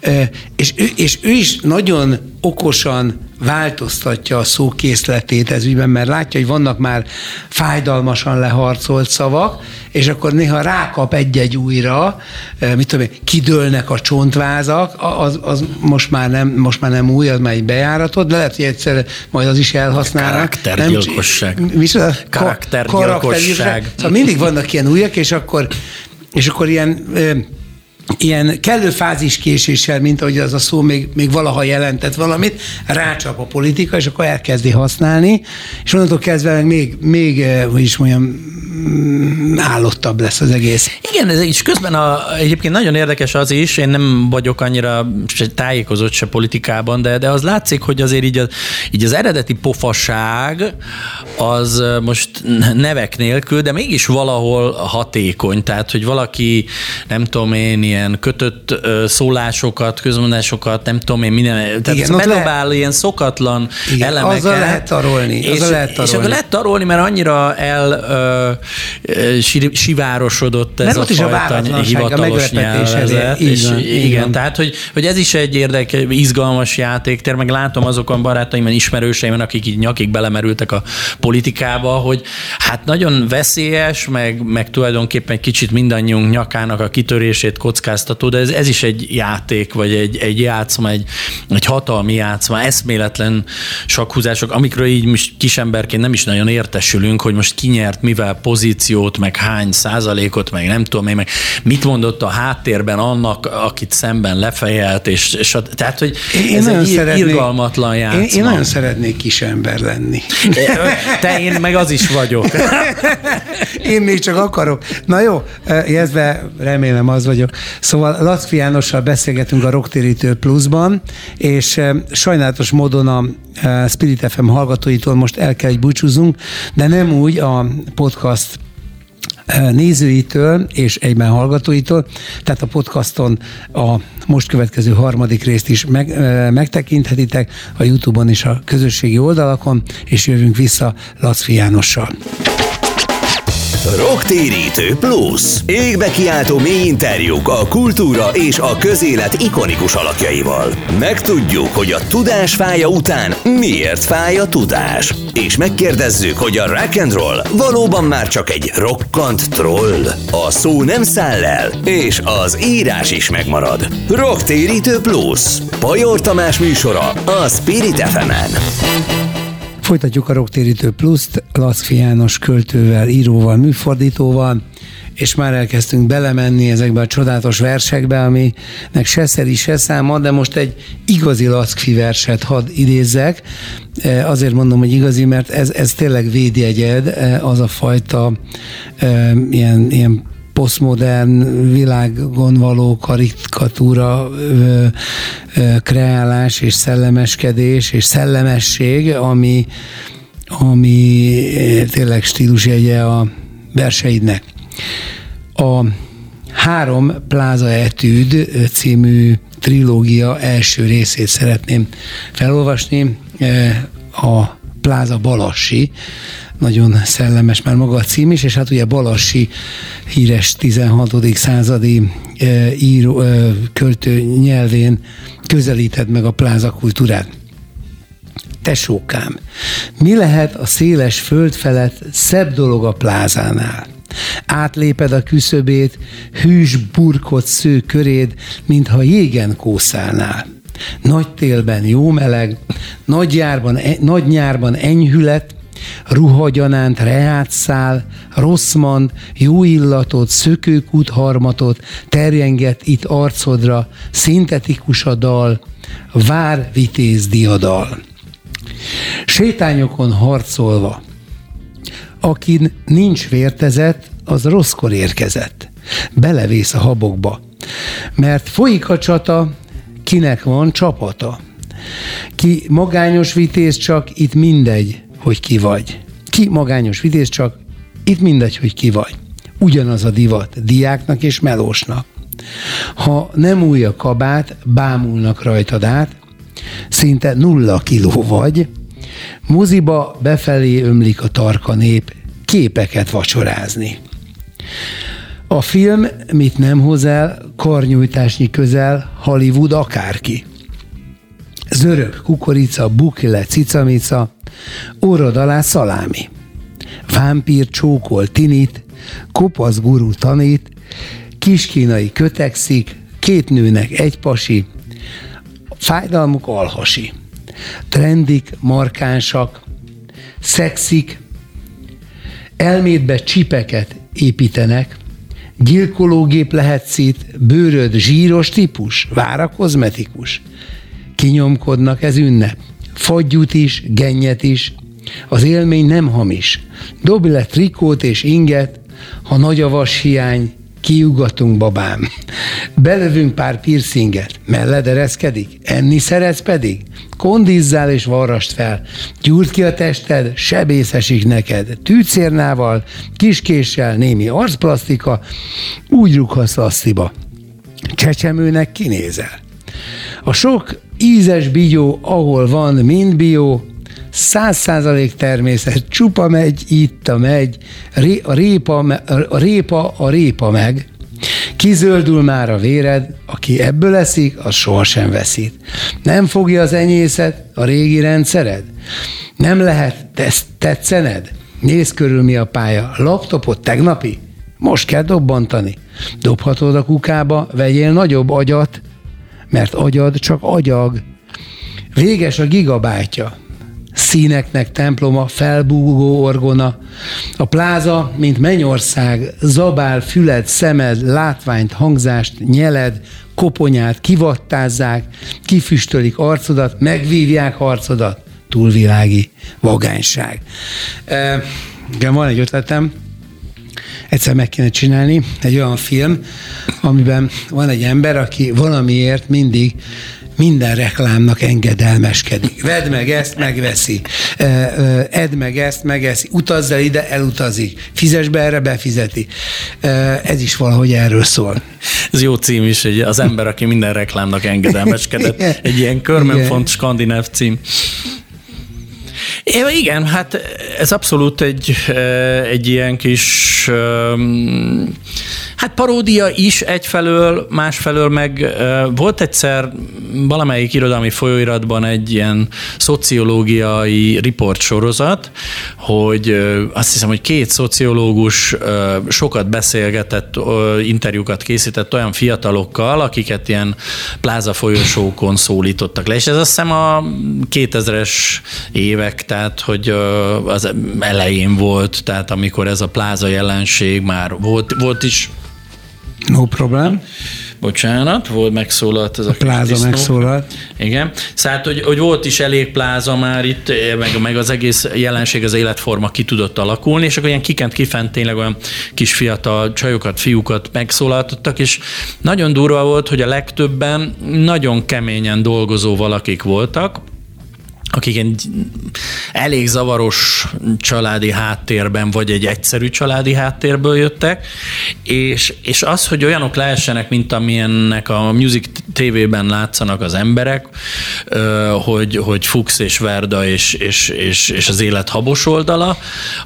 e, és, ő, és ő is nagyon okosan változtatja a szókészletét ez ügyben, mert látja, hogy vannak már fájdalmasan leharcolt szavak, és akkor néha rákap egy-egy újra, e, mit tudom én, kidőlnek a csontvázak, az, az most, már nem, most már nem új, az már egy bejáratod, de lehet, hogy egyszer majd az is elhasználnak. Karaktergyilkosság. Nem, mi, a karaktergyilkosság. Karaktergyilkosság. Szóval mindig vannak ilyen újak, és akkor, és akkor ilyen... E, ilyen kellő fáziskéséssel, mint ahogy az a szó még, még valaha jelentett valamit, rácsap a politika, és akkor elkezdi használni, és onnantól kezdve még, még hogy is mondjam, állottabb lesz az egész. Igen, ez, és közben a, egyébként nagyon érdekes az is, én nem vagyok annyira se tájékozott se politikában, de, de az látszik, hogy azért így, a, így az eredeti pofaság az most nevek nélkül, de mégis valahol hatékony, tehát, hogy valaki, nem tudom én, ilyen kötött szólásokat, közmondásokat, nem tudom én, minden, tehát bedobál le... ilyen szokatlan igen, elemeket. Azzal lehet tarolni. És, azzal lehet tarolni. És akkor lehet tarolni, mert annyira el ö, si, sivárosodott ez mert a fajta hivatalos nyelvezet. És, igen, igen, tehát, hogy, hogy ez is egy érdekes, izgalmas játéktér, meg látom azokon barátaimban, ismerőseimben, akik így nyakig belemerültek a politikába, hogy hát nagyon veszélyes, meg, meg tulajdonképpen egy kicsit mindannyiunk nyakának a kitörését kockáztató, de ez, ez is egy játék, vagy egy, egy játszma, egy, egy hatalmi játszma, eszméletlen sakkhúzások, amikről így most kisemberként nem is nagyon értesülünk, hogy most ki nyert mivel pozíciót, meg hány százalékot, meg nem tudom én, meg mit mondott a háttérben annak, akit szemben lefejelt, és, és a, tehát, hogy én ez egy szeretnék, irgalmatlan játszma. Én, én nagyon szeretnék kisember lenni. Te, én meg az is vagyok. Én még csak akarok. Na jó, ezben remélem az vagyok. Szóval Lackfi Jánossal beszélgetünk a Rocktérítő pluszban, és sajnálatos módon a Spirit ef em hallgatóitól most el kell, hogy búcsúzzunk, de nem úgy a podcast nézőitől és egyben hallgatóitól, tehát a podcaston a most következő harmadik részt is meg, megtekinthetitek a YouTube-on és a közösségi oldalakon, és jövünk vissza Lackfi Jánossal. Rocktérítő plusz. Égbe kiáltó mély interjúk a kultúra és a közélet ikonikus alakjaival. Megtudjuk, hogy a tudás fája után miért fáj a tudás. És megkérdezzük, hogy a rock and roll valóban már csak egy rokkant troll. A szó nem száll el, és az írás is megmarad. Rocktérítő plusz. Pajor Tamás műsora a Spirit ef em-en. Folytatjuk a Rocktérítő pluszt Lackfi János költővel, íróval, műfordítóval, és már elkezdtünk belemenni ezekbe a csodálatos versekbe, aminek se szeri, se száma, de most egy igazi Lackfi verset hadd idézzek. Azért mondom, hogy igazi, mert ez, ez tényleg védjegyed, az a fajta ilyen, ilyen posztmodern világon való karikatúra ö, ö, kreálás és szellemeskedés és szellemesség, ami, ami tényleg stílusjegye a verseidnek. A Három pláza etűd című trilógia első részét szeretném felolvasni. A Pláza Balassi, nagyon szellemes már maga a cím is, és hát ugye Balassi híres tizenhatodik századi e, író, e, költő nyelvén közelített meg a pláza kultúrát. tesókám, mi lehet a széles föld felett szebb dolog a plázánál? Átléped a küszöbét, hűs burkot sző köréd, mintha jégen kószálnál. Nagy télben jó meleg, nagy, járban, nagy nyárban enyhület, ruhagyanánt reátszál, rosszmand, jó illatot, szökőkút harmatot terjenget itt arcodra, szintetikus a dal, vár vitéz diadal. Sétányokon harcolva, akin nincs vértezett, az rosszkor érkezett. Belevész a habokba, mert folyik a csata, kinek van csapata. Ki magányos vitéz csak, itt mindegy, hogy ki vagy. Ki magányos vitéz csak, itt mindegy, hogy ki vagy. Ugyanaz a divat diáknak és melósnak. Ha nem új a kabát, bámulnak rajtad át, szinte nulla kiló vagy, moziba befelé ömlik a tarka nép képeket vacsorázni. A film mit nem hoz el, karnyújtásnyi közel, Hollywood akárki. Zörög, kukorica, bukile, cicamica, orrod alá szalámi. Vámpír csókol tinit, kopasz gurú tanít, kiskínai kötekszik, két nőnek egy pasi, fájdalmuk alhasi. Trendik, markánsak, szexik, elmédbe csipeket építenek, gyilkológép lehetsz itt, bőröd zsíros típus, vára kozmetikus. Kinyomkodnak, ez ünnep. Fagyút is, gennyet is, az élmény nem hamis. Dobj le trikót és inget, ha nagy a vas hiány, kiugatunk babám. Belövünk pár piercinget, melled ereszkedik, enni szeretsz pedig, kondizzál és varrasd fel, gyúrd ki a tested, sebészesik neked, tűcérnával, kiskéssel, némi arcplasztika, úgy rúghatsz lassziba, csecsemőnek kinézel. A sok ízes bigyó, ahol van, mind bió, száz százalék természet, csupa megy, itt a megy, ré, a, répa, a répa, a répa meg, kizöldül már a véred, aki ebből eszik, az sohasem veszít. Nem fogja az enyészet, a régi rendszered, nem lehet tesz, tetszened, nézd körül mi a pálya, laptopot tegnapi, most kell dobbantani, dobhatod a kukába, vegyél nagyobb agyat, mert agyad csak agyag, véges a gigabájtja, színeknek temploma, felbúgó orgona, a pláza, mint Mennyország, zabál, füled, szemed, látványt, hangzást, nyeled, koponyát, kivattázzák, kifüstölik arcodat, megvívják arcodat, túlvilági vagányság. E, igen, van egy ötletem, egyszer meg kéne csinálni egy olyan film, amiben van egy ember, aki valamiért mindig minden reklámnak engedelmeskedik. Vedd meg ezt, megveszi. Edd meg ezt, megeszi. Utazz el ide, elutazik. Fizes be erre, befizeti. Ez is valahogy erről szól. Ez jó cím is, az ember, aki minden reklámnak engedelmeskedett. Egy ilyen körmönfont skandináv cím. É, igen, hát ez abszolút egy, egy ilyen kis hát paródia is egyfelől, másfelől meg volt egyszer valamelyik irodalmi folyóiratban egy ilyen szociológiai riportsorozat, hogy azt hiszem, hogy két szociológus sokat beszélgetett, interjúkat készített olyan fiatalokkal, akiket ilyen pláza folyosókon szólítottak le, és ez azt hiszem a kétezres évek, tehát hogy az elején volt, tehát amikor ez a pláza jelenség már volt, volt is. No problem. Bocsánat, volt, megszólalt ez a, a pláza disznó. Megszólalt. Igen. Szóval, hogy, hogy volt is elég pláza már itt, meg, meg az egész jelenség, az életforma ki tudott alakulni, és akkor ilyen kikent kifent tényleg olyan kis fiatal csajokat, fiúkat megszólaltottak, és nagyon durva volt, hogy a legtöbben nagyon keményen dolgozó valakik voltak, akik egy elég zavaros családi háttérben, vagy egy egyszerű családi háttérből jöttek, és, és az, hogy olyanok lehessenek, mint amilyennek a Music té vében látszanak az emberek, hogy, hogy Fuchs és Verda és, és, és, és az élet habos oldala,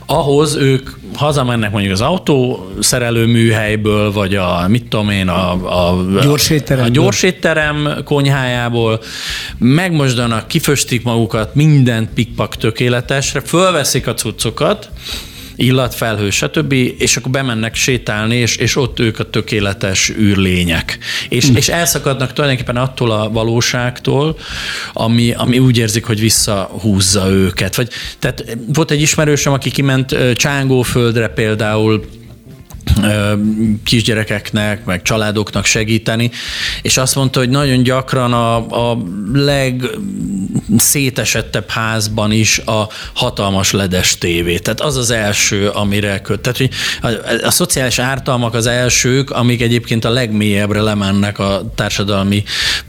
ahhoz ők hazamennek mondjuk az autószerelő műhelyből, vagy a mit tudom én, a, a, a gyorsétterem konyhájából, megmosdanak, kiföstik magukat, mindent pikpak tökéletesre, fölveszik a cuccokat, illatfelhő, stb., és akkor bemennek sétálni, és, és ott ők a tökéletes űrlények. És, és elszakadnak tulajdonképpen attól a valóságtól, ami, ami úgy érzik, hogy visszahúzza őket. Vagy, tehát volt egy ismerősöm, aki kiment Csángóföldre például kisgyerekeknek, meg családoknak segíteni, és azt mondta, hogy nagyon gyakran a, a legszétesettebb házban is a hatalmas ledes tévé. Tehát az az első, amire köt. Tehát, hogy a, a szociális ártalmak az elsők, amik egyébként a legmélyebbre lemennek a társadalmi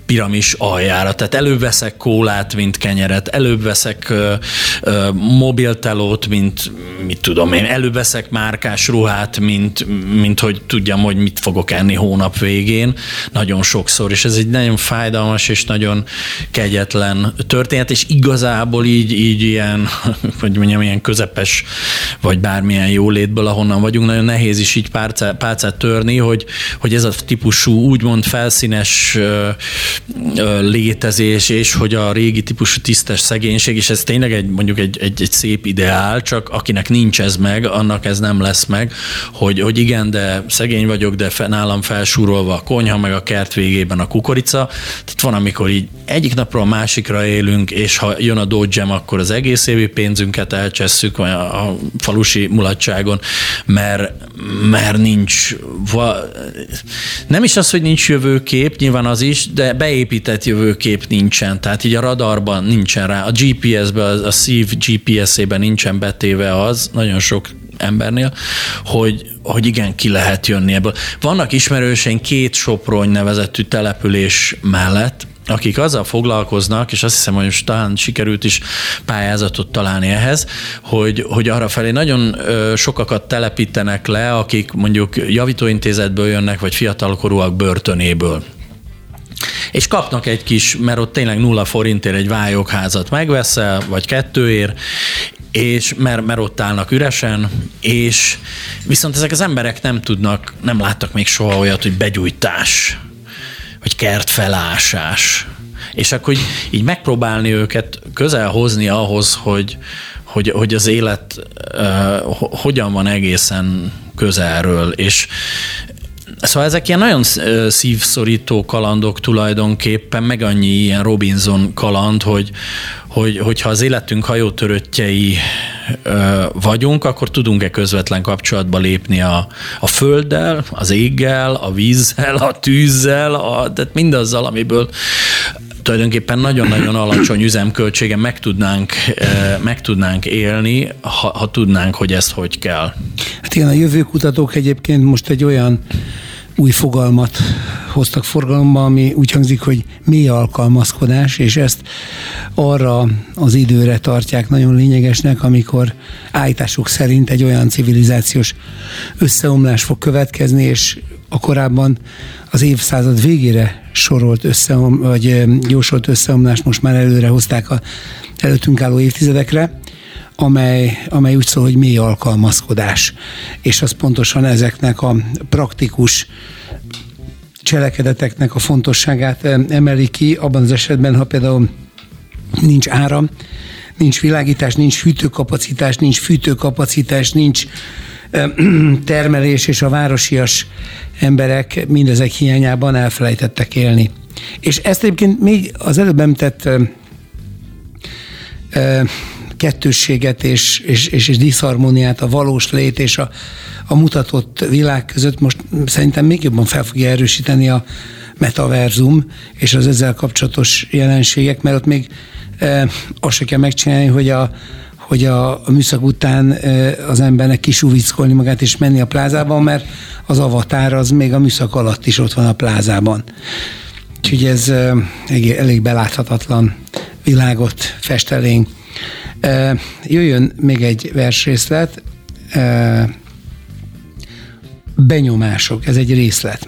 piramis aljára. Tehát előbb veszek kólát, mint kenyeret, előbb veszek ö, ö, mobiltelót, mint mit tudom én, előbb veszek márkás ruhát, mint, mint hogy tudjam, hogy mit fogok enni hónap végén. Nagyon sokszor, és ez egy nagyon fájdalmas és nagyon kegyetlen történet, és igazából így, így ilyen, hogy mondjam, ilyen közepes, vagy bármilyen jólétből, ahonnan vagyunk, nagyon nehéz is így pálcát, pálcát törni, hogy, hogy ez a típusú úgymond felszínes létezés, és hogy a régi típusú tisztes szegénység, és ez tényleg egy, mondjuk egy, egy, egy szép ideál, csak akinek nincs ez meg, annak ez nem lesz meg, hogy, hogy igen, de szegény vagyok, de nálam felsúrolva a konyha, meg a kert végében a kukorica. Tehát van, amikor így egyik napról a másikra élünk, és ha jön a dodgem, akkor az egész évi pénzünket elcsesszük a, a falusi mulatságon, mert, mert nincs, nem is az, hogy nincs jövőkép, nyilván az is, de beépített jövőkép nincsen, tehát így a radarban nincsen rá, a gé pé es-ben, a szív gé pé es-ében nincsen betéve az, nagyon sok embernél, hogy, hogy igen, ki lehet jönni ebből. Vannak ismerőseink két Soprony nevezetű település mellett, akik azzal foglalkoznak, és azt hiszem, hogy most talán sikerült is pályázatot találni ehhez, hogy, hogy arrafelé nagyon sokakat telepítenek le, akik mondjuk javítóintézetből jönnek, vagy fiatalkorúak börtönéből. És kapnak egy kis, mert ott tényleg nulla forintért egy vályogházat megveszel, vagy kettőért, és mert, mert ott állnak üresen, és viszont ezek az emberek nem tudnak, nem láttak még soha olyat, hogy begyújtás, vagy kertfelásás. És akkor így, így megpróbálni őket közel hozni ahhoz, hogy, hogy, hogy az élet uh, hogyan van egészen közelről, és szóval ezek ilyen nagyon szívszorító kalandok tulajdonképpen, meg annyi ilyen Robinson kaland, hogy, hogy, hogyha az életünk hajótöröttjei vagyunk, akkor tudunk-e közvetlen kapcsolatba lépni a, a földdel, az éggel, a vízzel, a tűzzel, a, tehát mindazzal, amiből tulajdonképpen nagyon-nagyon alacsony üzemköltségen meg tudnánk, meg tudnánk élni, ha, ha tudnánk, hogy ezt hogy kell. Hát igen, a jövőkutatók egyébként most egy olyan új fogalmat hoztak forgalomba, ami úgy hangzik, hogy mély alkalmazkodás, és ezt arra az időre tartják nagyon lényegesnek, amikor állításuk szerint egy olyan civilizációs összeomlás fog következni, és a korábban az évszázad végére sorolt összeom, vagy jósolt összeomlást most már előre hozták a előttünk álló évtizedekre, amely, amely úgy szól, hogy mély alkalmazkodás. És az pontosan ezeknek a praktikus cselekedeteknek a fontosságát emeli ki, abban az esetben, ha például nincs áram, nincs világítás, nincs hűtőkapacitás, nincs fűtőkapacitás, nincs termelés, és a városias emberek mindezek hiányában elfelejtettek élni. És ezt egyébként még az előbb említett kettősséget és, és, és, és diszharmóniát, a valós lét és a, a mutatott világ között most szerintem még jobban fel fogja erősíteni a metaverzum és az ezzel kapcsolatos jelenségek, mert ott még e, azt se kell megcsinálni, hogy a hogy a műszak után az embernek kisúvickolni magát és menni a plázában, mert az avatár az még a műszak alatt is ott van a plázában. Úgyhogy ez elég beláthatatlan világot fest elénk. Jöjjön még egy versrészlet. Benyomások, ez egy részlet.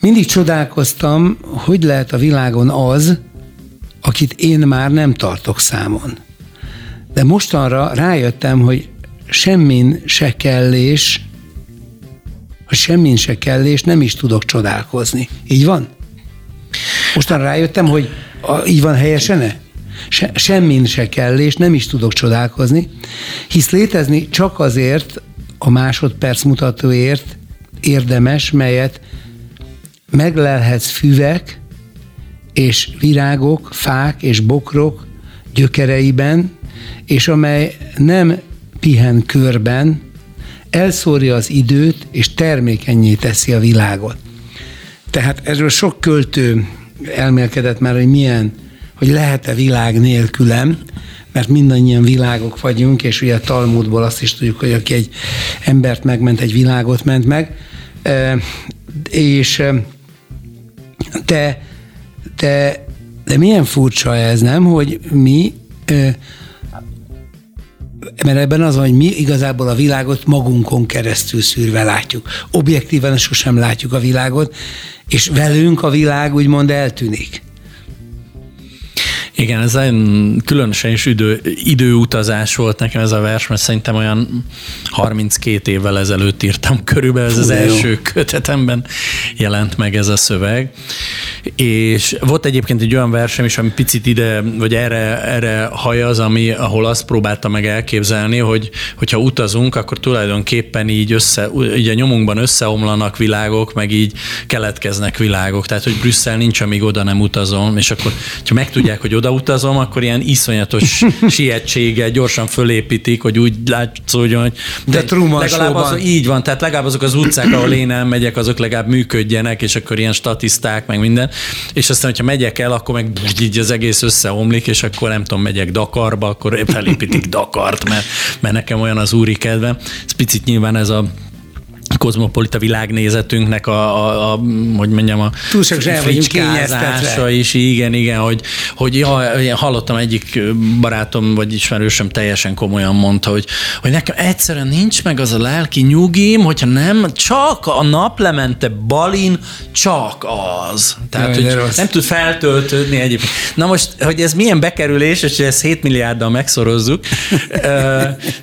Mindig csodálkoztam, hogy lehet a világon az, akit én már nem tartok számon. De mostanra rájöttem, hogy semmin se kellés, a semmin se kellés nem is tudok csodálkozni. Így van? Mostan rájöttem, hogy a, így van helyesen-e? Se, semmin se kellés, nem is tudok csodálkozni, hisz létezni csak azért a másodperc mutatóért érdemes, melyet meglelhetsz füvek és virágok, fák és bokrok gyökereiben, és amely nem pihen körben, elszórja az időt, és termékennyé teszi a világot. Tehát erről sok költő elmélkedett már, hogy milyen, hogy lehet-e világ nélkülem, mert mindannyian világok vagyunk, és ugye a Talmudból azt is tudjuk, hogy aki egy embert megment, egy világot ment meg, e, és te, te, de milyen furcsa ez, nem, hogy mi, e, mert ebben az van, hogy mi igazából a világot magunkon keresztül szűrve látjuk. Objektíven sosem látjuk a világot, és velünk a világ úgymond eltűnik. Igen, ez nagyon különösen is idő, időutazás volt nekem ez a vers, mert szerintem olyan harminckét évvel ezelőtt írtam körülbelül, ez az első kötetemben jelent meg ez a szöveg. És volt egyébként egy olyan versem is, ami picit ide, vagy erre, erre hajaz, ami, ahol azt próbáltam meg elképzelni, hogy hogyha utazunk, akkor tulajdonképpen így, össze, így a nyomunkban összeomlanak világok, meg így keletkeznek világok. Tehát, hogy Brüsszel nincs, amíg oda nem utazom, és akkor, ha megtudják, hogy oda utazom, akkor ilyen iszonyatos sietséggel gyorsan fölépítik, hogy úgy látszódjon, hogy de legalább az, így van, tehát legalább azok az utcák, ahol én elmegyek, azok legalább működjenek, és akkor ilyen statiszták, meg minden, és aztán, hogyha megyek el, akkor meg így az egész összeomlik, és akkor nem tudom, megyek Dakarba, akkor felépítik Dakart, mert, mert nekem olyan az úri kedvem. Ez picit nyilván ez a kozmopolita világnézetünknek a, a, a hogy mondjam, a fricskázása is, igen, igen, hogy, hogy ja, hallottam egyik barátom, vagy ismerősöm teljesen komolyan mondta, hogy, hogy nekem egyszerűen nincs meg az a lelki nyugim, hogyha nem, csak a naplemente Balin, csak az. Tehát, jaj, hogy nem tud feltöltődni egyébként. Na most, hogy ez milyen bekerülés, és ezt hét milliárddal megszorozzuk,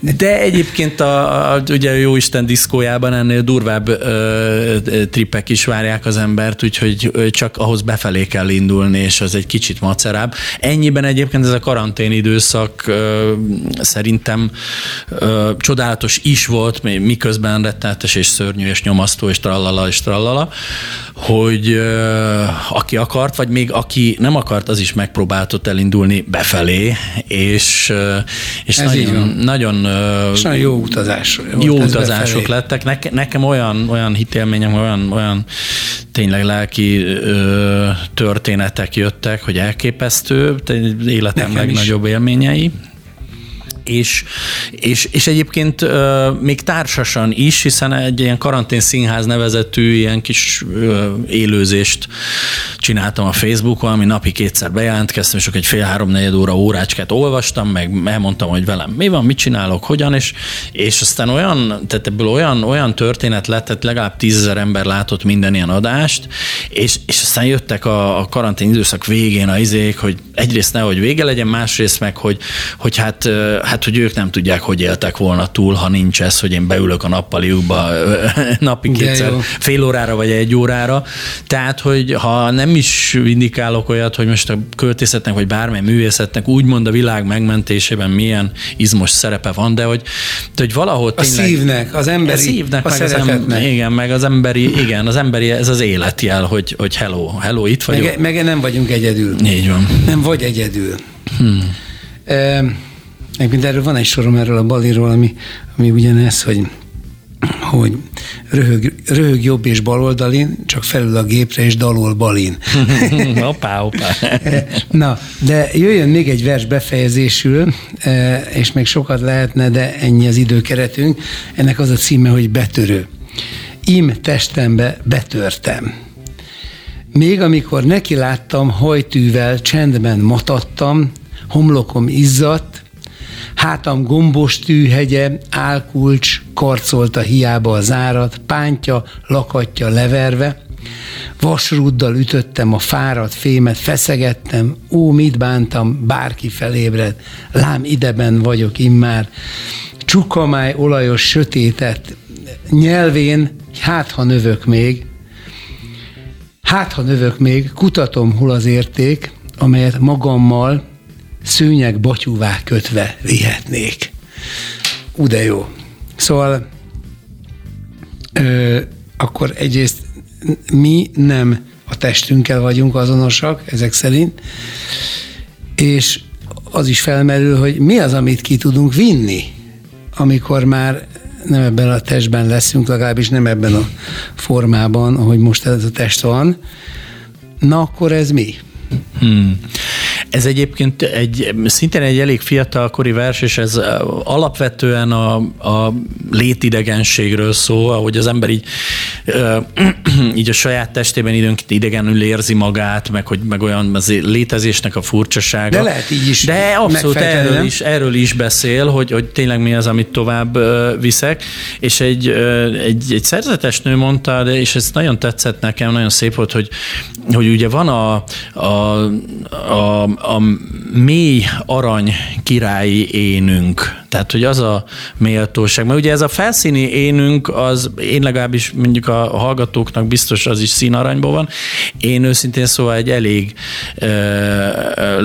de egyébként a, a, ugye a Jóisten diszkójában ennél durvább ö, trippek is várják az embert, úgyhogy csak ahhoz befelé kell indulni, és az egy kicsit macerább. Ennyiben egyébként ez a karantén időszak ö, szerintem ö, csodálatos is volt, miközben rettenetes és szörnyű és nyomasztó és trallala és trallala, hogy ö, aki akart, vagy még aki nem akart, az is megpróbáltott elindulni befelé, és, ö, és nagyon, nagyon, ö, és nagyon jó utazás. Jó utazások befelé. Lettek. Nekem Nekem olyan, olyan hitélményem, olyan, olyan tényleg lelki ö, történetek jöttek, hogy elképesztő, életem legnagyobb élményei. És, és, és egyébként ö, még társasan is, hiszen egy ilyen karantén színház nevezetű ilyen kis ö, élőzést csináltam a Facebookon, ami napi kétszer bejelentkeztem, és akkor egy fél-háromnegyed óra órácskát olvastam, meg elmondtam, hogy velem mi van, mit csinálok, hogyan, és, és aztán olyan, tehát ebből olyan, olyan történet lett, tehát legalább tízezer ember látott minden ilyen adást, és, és aztán jöttek a, a karantén időszak végén a izék, hogy egyrészt nehogy vége legyen, másrészt meg, hogy, hogy hát, hát Hát, hogy ők nem tudják, hogy éltek volna túl, ha nincs ez, hogy én beülök a nappaliukba napi kétszer, fél órára vagy egy órára. Tehát, hogy ha nem is indikálok olyat, hogy most a költészetnek, vagy bármely művészetnek úgymond a világ megmentésében milyen izmos szerepe van, de hogy, de hogy valahol tényleg... A szívnek, az emberi, a, szívnek, a meg szeretetnek. Az em, igen, meg az emberi, igen, az emberi, ez az életjel, hogy, hogy hello, hello, itt vagyok. Meg, meg nem vagyunk egyedül. Így van. Nem vagy egyedül. Hmm. Um, Egyébként erről van egy sorom erről a Baliról, ami, ami ugyanez, hogy, hogy röhög, röhög jobb és baloldalin, csak felül a gépre és dalol Balin. Opá, opá. Na, de jöjjön még egy vers befejezésül, és még sokat lehetne, de ennyi az időkeretünk. Ennek az a címe, hogy Betörő. Im testembe betörtem. Még amikor nekiláttam, hajtűvel csendben matadtam, homlokom izzadt, hátam gombos tűhegye, álkulcs, karcolta hiába a zárat, pántja, lakatja leverve. Vasrúddal ütöttem a fáradt fémet, feszegettem, ó, mit bántam, bárki felébred, lám ideben vagyok immár. csukamáj olajos sötétet nyelvén, hát ha növök még, hát ha növök még, kutatom hol az érték, amelyet magammal szőnyeg batyúvá kötve vihetnék. Ú, de jó. Szóval ö, akkor egyrészt mi nem a testünkkel vagyunk azonosak, ezek szerint, és az is felmerül, hogy mi az, amit ki tudunk vinni, amikor már nem ebben a testben leszünk, legalábbis nem ebben a formában, ahogy most ez a test van. Na akkor ez mi? Hmm. Ez egyébként egy, szintén egy elég fiatalkori vers, és ez alapvetően a, a létidegenségről szól, ahogy az ember így, ö, így a saját testében időnként idegenül érzi magát, meg, hogy, meg olyan az létezésnek a furcsasága. De lehet így is. De abszolút erről is, erről is beszél, hogy, hogy tényleg mi az, amit tovább viszek. És egy, egy, egy szerzetes nő mondta, de, és ez nagyon tetszett nekem, nagyon szép volt, hogy, hogy ugye van a, a, a a mély arany királyi énünk. Tehát, hogy az a méltóság. Mert ugye ez a felszíni énünk, az én legalábbis mondjuk a hallgatóknak biztos az is színaranyból van. Én őszintén szóval egy elég ö,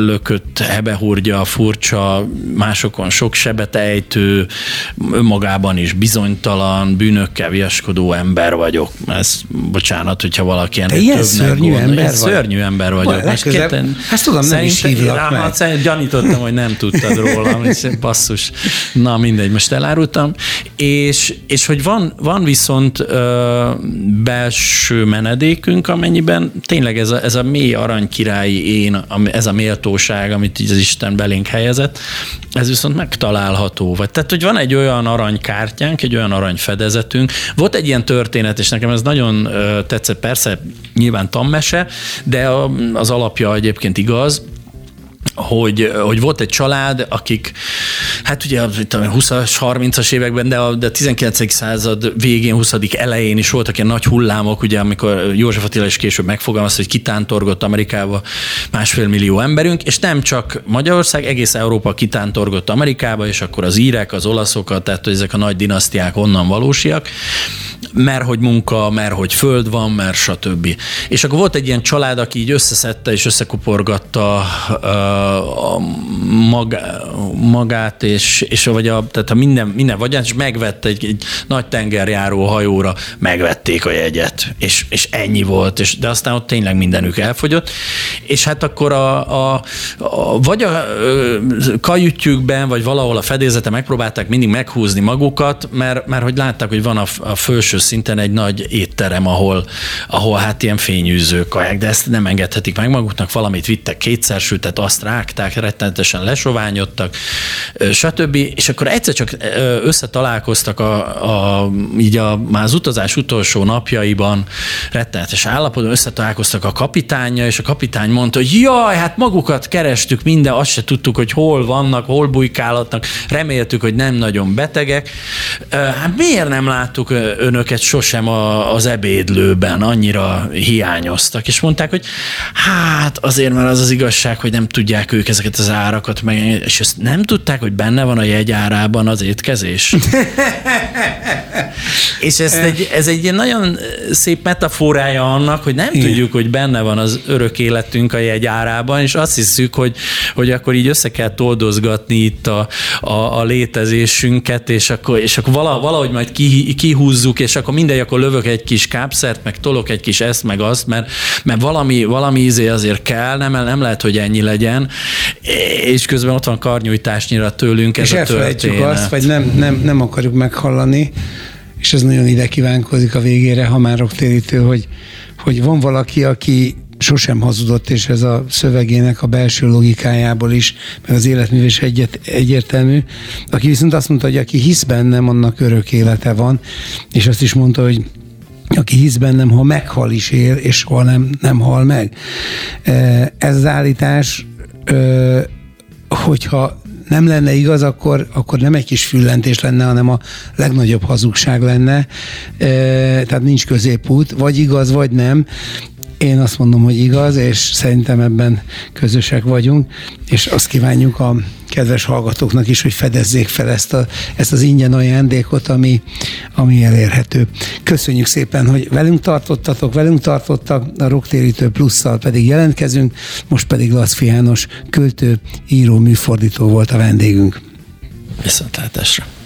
lökött, hebehúrgya, furcsa, másokon sok sebet ejtő, önmagában is bizonytalan, bűnökkel viaskodó ember vagyok. Ez, bocsánat, hogyha valaki ennél többnek gondolja. Te ilyen szörnyű ember vagy? Én szörnyű ember vagyok. Hát tudom, nem is hívlak meg. Hát gyanítottam, hogy nem tudtad rólam, és basszus. Na mindegy, most elárultam. És, és hogy van, van viszont ö, belső menedékünk, amennyiben tényleg ez a, ez a mély aranykirályi én, ez a méltóság, amit így az Isten belénk helyezett, ez viszont megtalálható. Vagy, tehát, hogy van egy olyan aranykártyánk, egy olyan aranyfedezetünk. Volt egy ilyen történet, és nekem ez nagyon ö, tetszett, persze nyilván tanmese, de a, az alapja egyébként igaz, Hogy, hogy volt egy család, akik, hát ugye a huszas, harmincas években, de a, de a tizenkilencedik század végén, huszadik elején is voltak ilyen nagy hullámok, ugye amikor József Attila is később megfogalmazta, hogy kitántorgott Amerikába másfél millió emberünk, és nem csak Magyarország, egész Európa kitántorgott Amerikába, és akkor az írek, az olaszokat, tehát ezek a nagy dinasztiák onnan valósiak, mert hogy munka, mert hogy föld van, mert stb. És akkor volt egy ilyen család, aki így összeszedte és összekuporgatta a magát, és, és vagy a, tehát a minden, minden vagyán, és megvette egy, egy nagy tengerjáró hajóra, megvették a jegyet, és, és ennyi volt, és, de aztán ott tényleg mindenük elfogyott, és hát akkor a, a, a, vagy a kajütjükben, vagy valahol a fedélzeten megpróbálták mindig meghúzni magukat, mert, mert hogy látták, hogy van a, a felső szinten egy nagy étterem, ahol, ahol hát ilyen fényűző kaják, de ezt nem engedhetik meg maguknak, valamit vittek kétszer, sőt, azt rágták, rettenetesen lesoványodtak, stb. És akkor egyszer csak összetalálkoztak a, a, így a, már az utazás utolsó napjaiban rettenetes állapotban, összetalálkoztak a kapitánnyal, és a kapitány mondta, hogy jaj, hát magukat kerestük minden, azt se tudtuk, hogy hol vannak, hol bujkálatnak, reméltük, hogy nem nagyon betegek. Hát miért nem láttuk önöket sosem a, az ebédlőben, annyira hiányoztak, és mondták, hogy hát azért, mert az az igazság, hogy nem tudják ők ezeket az árakat, meg, és ezt nem tudták, hogy benne van a jegyárában az étkezés. És ez egy, ez egy nagyon szép metaforája annak, hogy nem Igen. tudjuk, hogy benne van az örök életünk a jegyárában, és azt hiszük, hogy, hogy akkor így össze kell toldozgatni itt a, a, a létezésünket, és akkor, és akkor valahogy majd ki, kihúzzuk, és akkor mindegy, akkor lövök egy kis kápszert, meg tolok egy kis ezt, meg azt, mert, mert valami, valami ízé azért kell, nem, nem lehet, hogy ennyi legyen, és közben ott van karnyújtásnyira tőlünk ez a történet. És elfelejtjük azt, vagy nem, nem, nem akarjuk meghallani, és ez nagyon ide kívánkozik a végére, ha már rocktérítő, hogy, hogy van valaki, aki sosem hazudott, és ez a szövegének a belső logikájából is, meg az életművés egyet, egyértelmű, aki viszont azt mondta, hogy aki hisz bennem, annak örök élete van, és azt is mondta, hogy aki hisz bennem, ha meghal is él, és soha nem, nem hal meg. Ez az állítás, hogyha nem lenne igaz, akkor, akkor nem egy kis füllentés lenne, hanem a legnagyobb hazugság lenne, tehát nincs középút, vagy igaz, vagy nem. Én azt mondom, hogy igaz, és szerintem ebben közösek vagyunk, és azt kívánjuk a kedves hallgatóknak is, hogy fedezzék fel ezt, a, ezt az ingyen ajándékot, ami, ami elérhető. Köszönjük szépen, hogy velünk tartottatok, velünk tartottak, a Rocktérítő plusszal pedig jelentkezünk, most pedig Lackfi János költő, író, műfordító volt a vendégünk. Viszontlátásra!